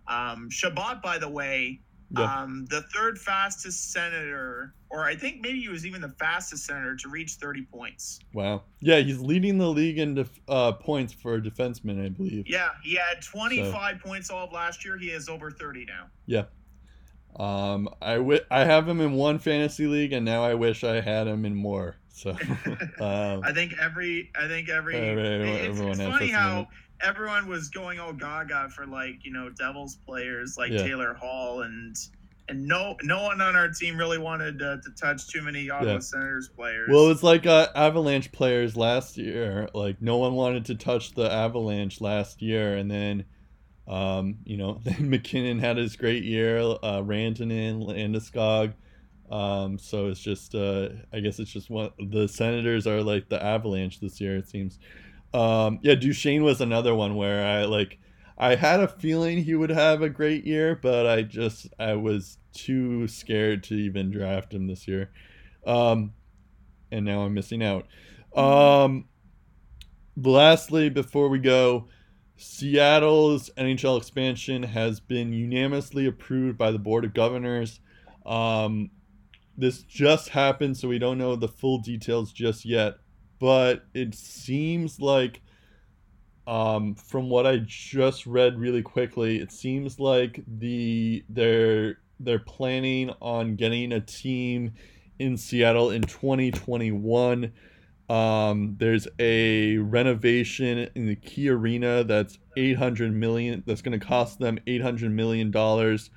Um, Shabbat, by the way, yeah. um, the third fastest Senator, or I think maybe he was even the fastest Senator to reach thirty points. Wow. Yeah, he's leading the league in def- uh, points for a defenseman, I believe. Yeah, he had twenty-five so. points all of last year. He has over thirty now. Yeah. Um, I, w- I have him in one fantasy league, and now I wish I had him in more. So um, I think every I think every everyone, it's, everyone it's funny how everyone was going all gaga for, like, you know, Devils players like yeah. Taylor Hall and And no, no one on our team really wanted uh, to touch too many Ottawa yeah. Senators players. Well, it's like uh, Avalanche players last year. Like, no one wanted to touch the Avalanche last year. And then, um, you know, then MacKinnon had his great year, uh, Rantanen, Landeskog. Um, so it's just, uh, I guess it's just one. The Senators are like the Avalanche this year, it seems. Um, yeah, Duchesne was another one where I, like, I had a feeling he would have a great year, but I just, I was too scared to even draft him this year. Um, and now I'm missing out. Um, lastly, before we go, Seattle's N H L expansion has been unanimously approved by the Board of Governors. Um, this just happened, so we don't know the full details just yet, but it seems like Um, from what I just read really quickly, it seems like the they're they're planning on getting a team in Seattle in twenty twenty-one. Um, there's a renovation in the Key Arena that's eight hundred million dollars. That's going to cost them eight hundred million dollars.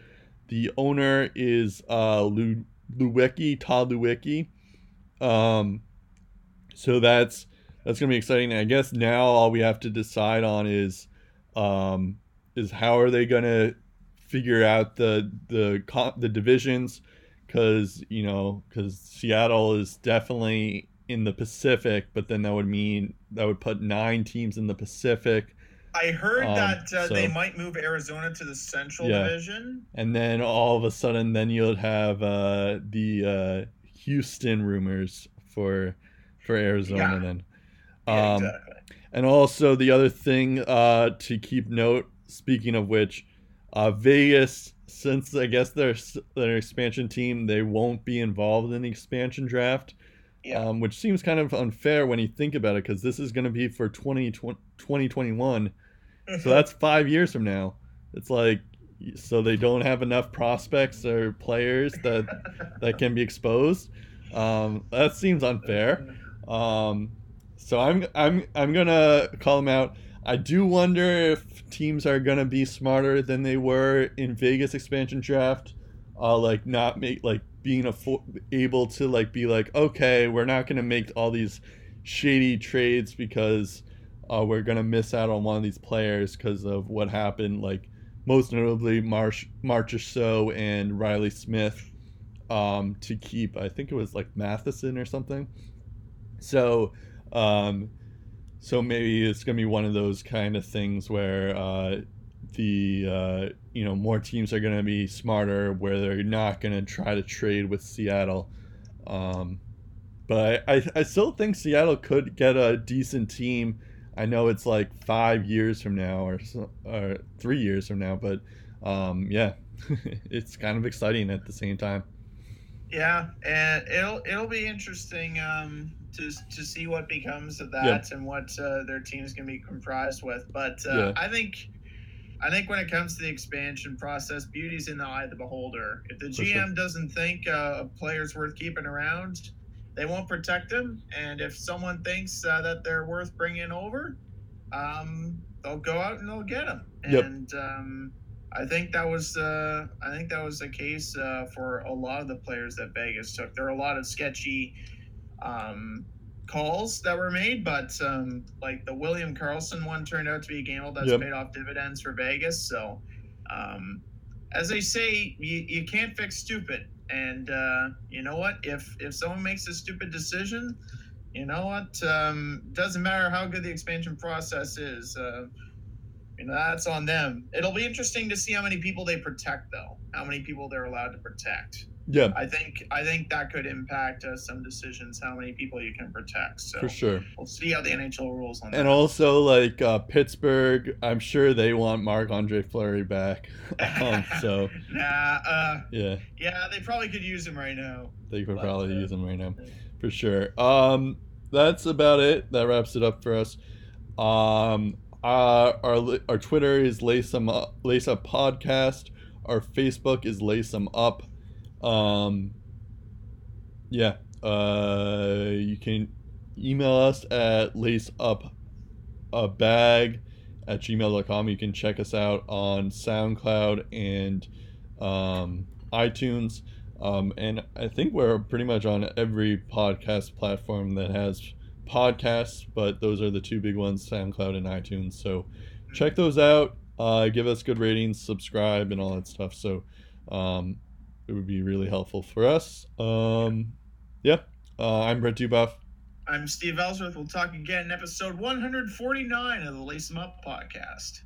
The owner is uh, Lou Luecki, Todd Luecki. Um, so that's. That's going to be exciting. I guess now all we have to decide on is um, is how are they going to figure out the the the divisions, because you know because Seattle is definitely in the Pacific, but then that would mean that would put nine teams in the Pacific. I heard um, that uh, so, they might move Arizona to the Central yeah. Division, and then all of a sudden, then you'll have uh, the uh, Houston rumors for for Arizona yeah. then. Yeah, exactly. Um, and also the other thing uh, to keep note, speaking of which, uh, Vegas, since I guess they're, they're an expansion team, they won't be involved in the expansion draft, yeah. um, which seems kind of unfair when you think about it, because this is going to be for twenty twenty-one. Mm-hmm. So that's five years from now. It's like, so they don't have enough prospects or players that that can be exposed. Um, that seems unfair. Um So I'm I'm I'm gonna call them out. I do wonder if teams are gonna be smarter than they were in Vegas expansion draft, uh, like not make like being a fo- able to like be like, okay, we're not gonna make all these shady trades because uh, we're gonna miss out on one of these players because of what happened, like most notably Marsh Marchessault and Riley Smith, um, to keep I think it was like Matheson or something. So. Um, so maybe it's going to be one of those kind of things where, uh, the, uh, you know, more teams are going to be smarter where they're not going to try to trade with Seattle. Um, but I, I, I still think Seattle could get a decent team. I know it's like five years from now or, so, or three years from now, but, um, yeah, it's kind of exciting at the same time. Yeah. And it'll, it'll be interesting. Um, To, to see what becomes of that yeah. and what uh, their team's going to be comprised with. But uh, yeah. I think I think when it comes to the expansion process, beauty's in the eye of the beholder. If the For G M sure. doesn't think uh, a player's worth keeping around, they won't protect him. And if someone thinks uh, that they're worth bringing over, um, they'll go out and they'll get him. Yep. And um, I think that was uh, I think that was the case uh, for a lot of the players that Vegas took. There were a lot of sketchy um calls that were made, but um like the William Karlsson one turned out to be a gamble that's yep. paid off dividends for Vegas. So um as they say, you, you can't fix stupid, and uh you know what, if if someone makes a stupid decision, you know what, um doesn't matter how good the expansion process is, uh you know, that's on them. It'll be interesting to see how many people they protect though, how many people they're allowed to protect. Yeah, I think I think that could impact uh, some decisions, how many people you can protect. So for sure, we'll see how the N H L rules on that. And also, like uh, Pittsburgh, I'm sure they want Marc-Andre Fleury back. um, so nah, uh, yeah, yeah, they probably could use him right now. They could but, probably uh, use him right now, for sure. Um, that's about it. That wraps it up for us. Um, uh, our our Twitter is Lace 'em Up, Lace Up Podcast. Our Facebook is Lace 'em Up. Um, yeah, uh, you can email us at laceupabag at gmail dot com. You can check us out on SoundCloud and, um, iTunes, um, and I think we're pretty much on every podcast platform that has podcasts, but those are the two big ones, SoundCloud and iTunes. So check those out. Uh, give us good ratings, subscribe, and all that stuff. So um, it would be really helpful for us. Um, yeah, uh, I'm Brett Dubuff. I'm Steve Ellsworth. We'll talk again in episode one forty-nine of the Lace 'Em Up podcast.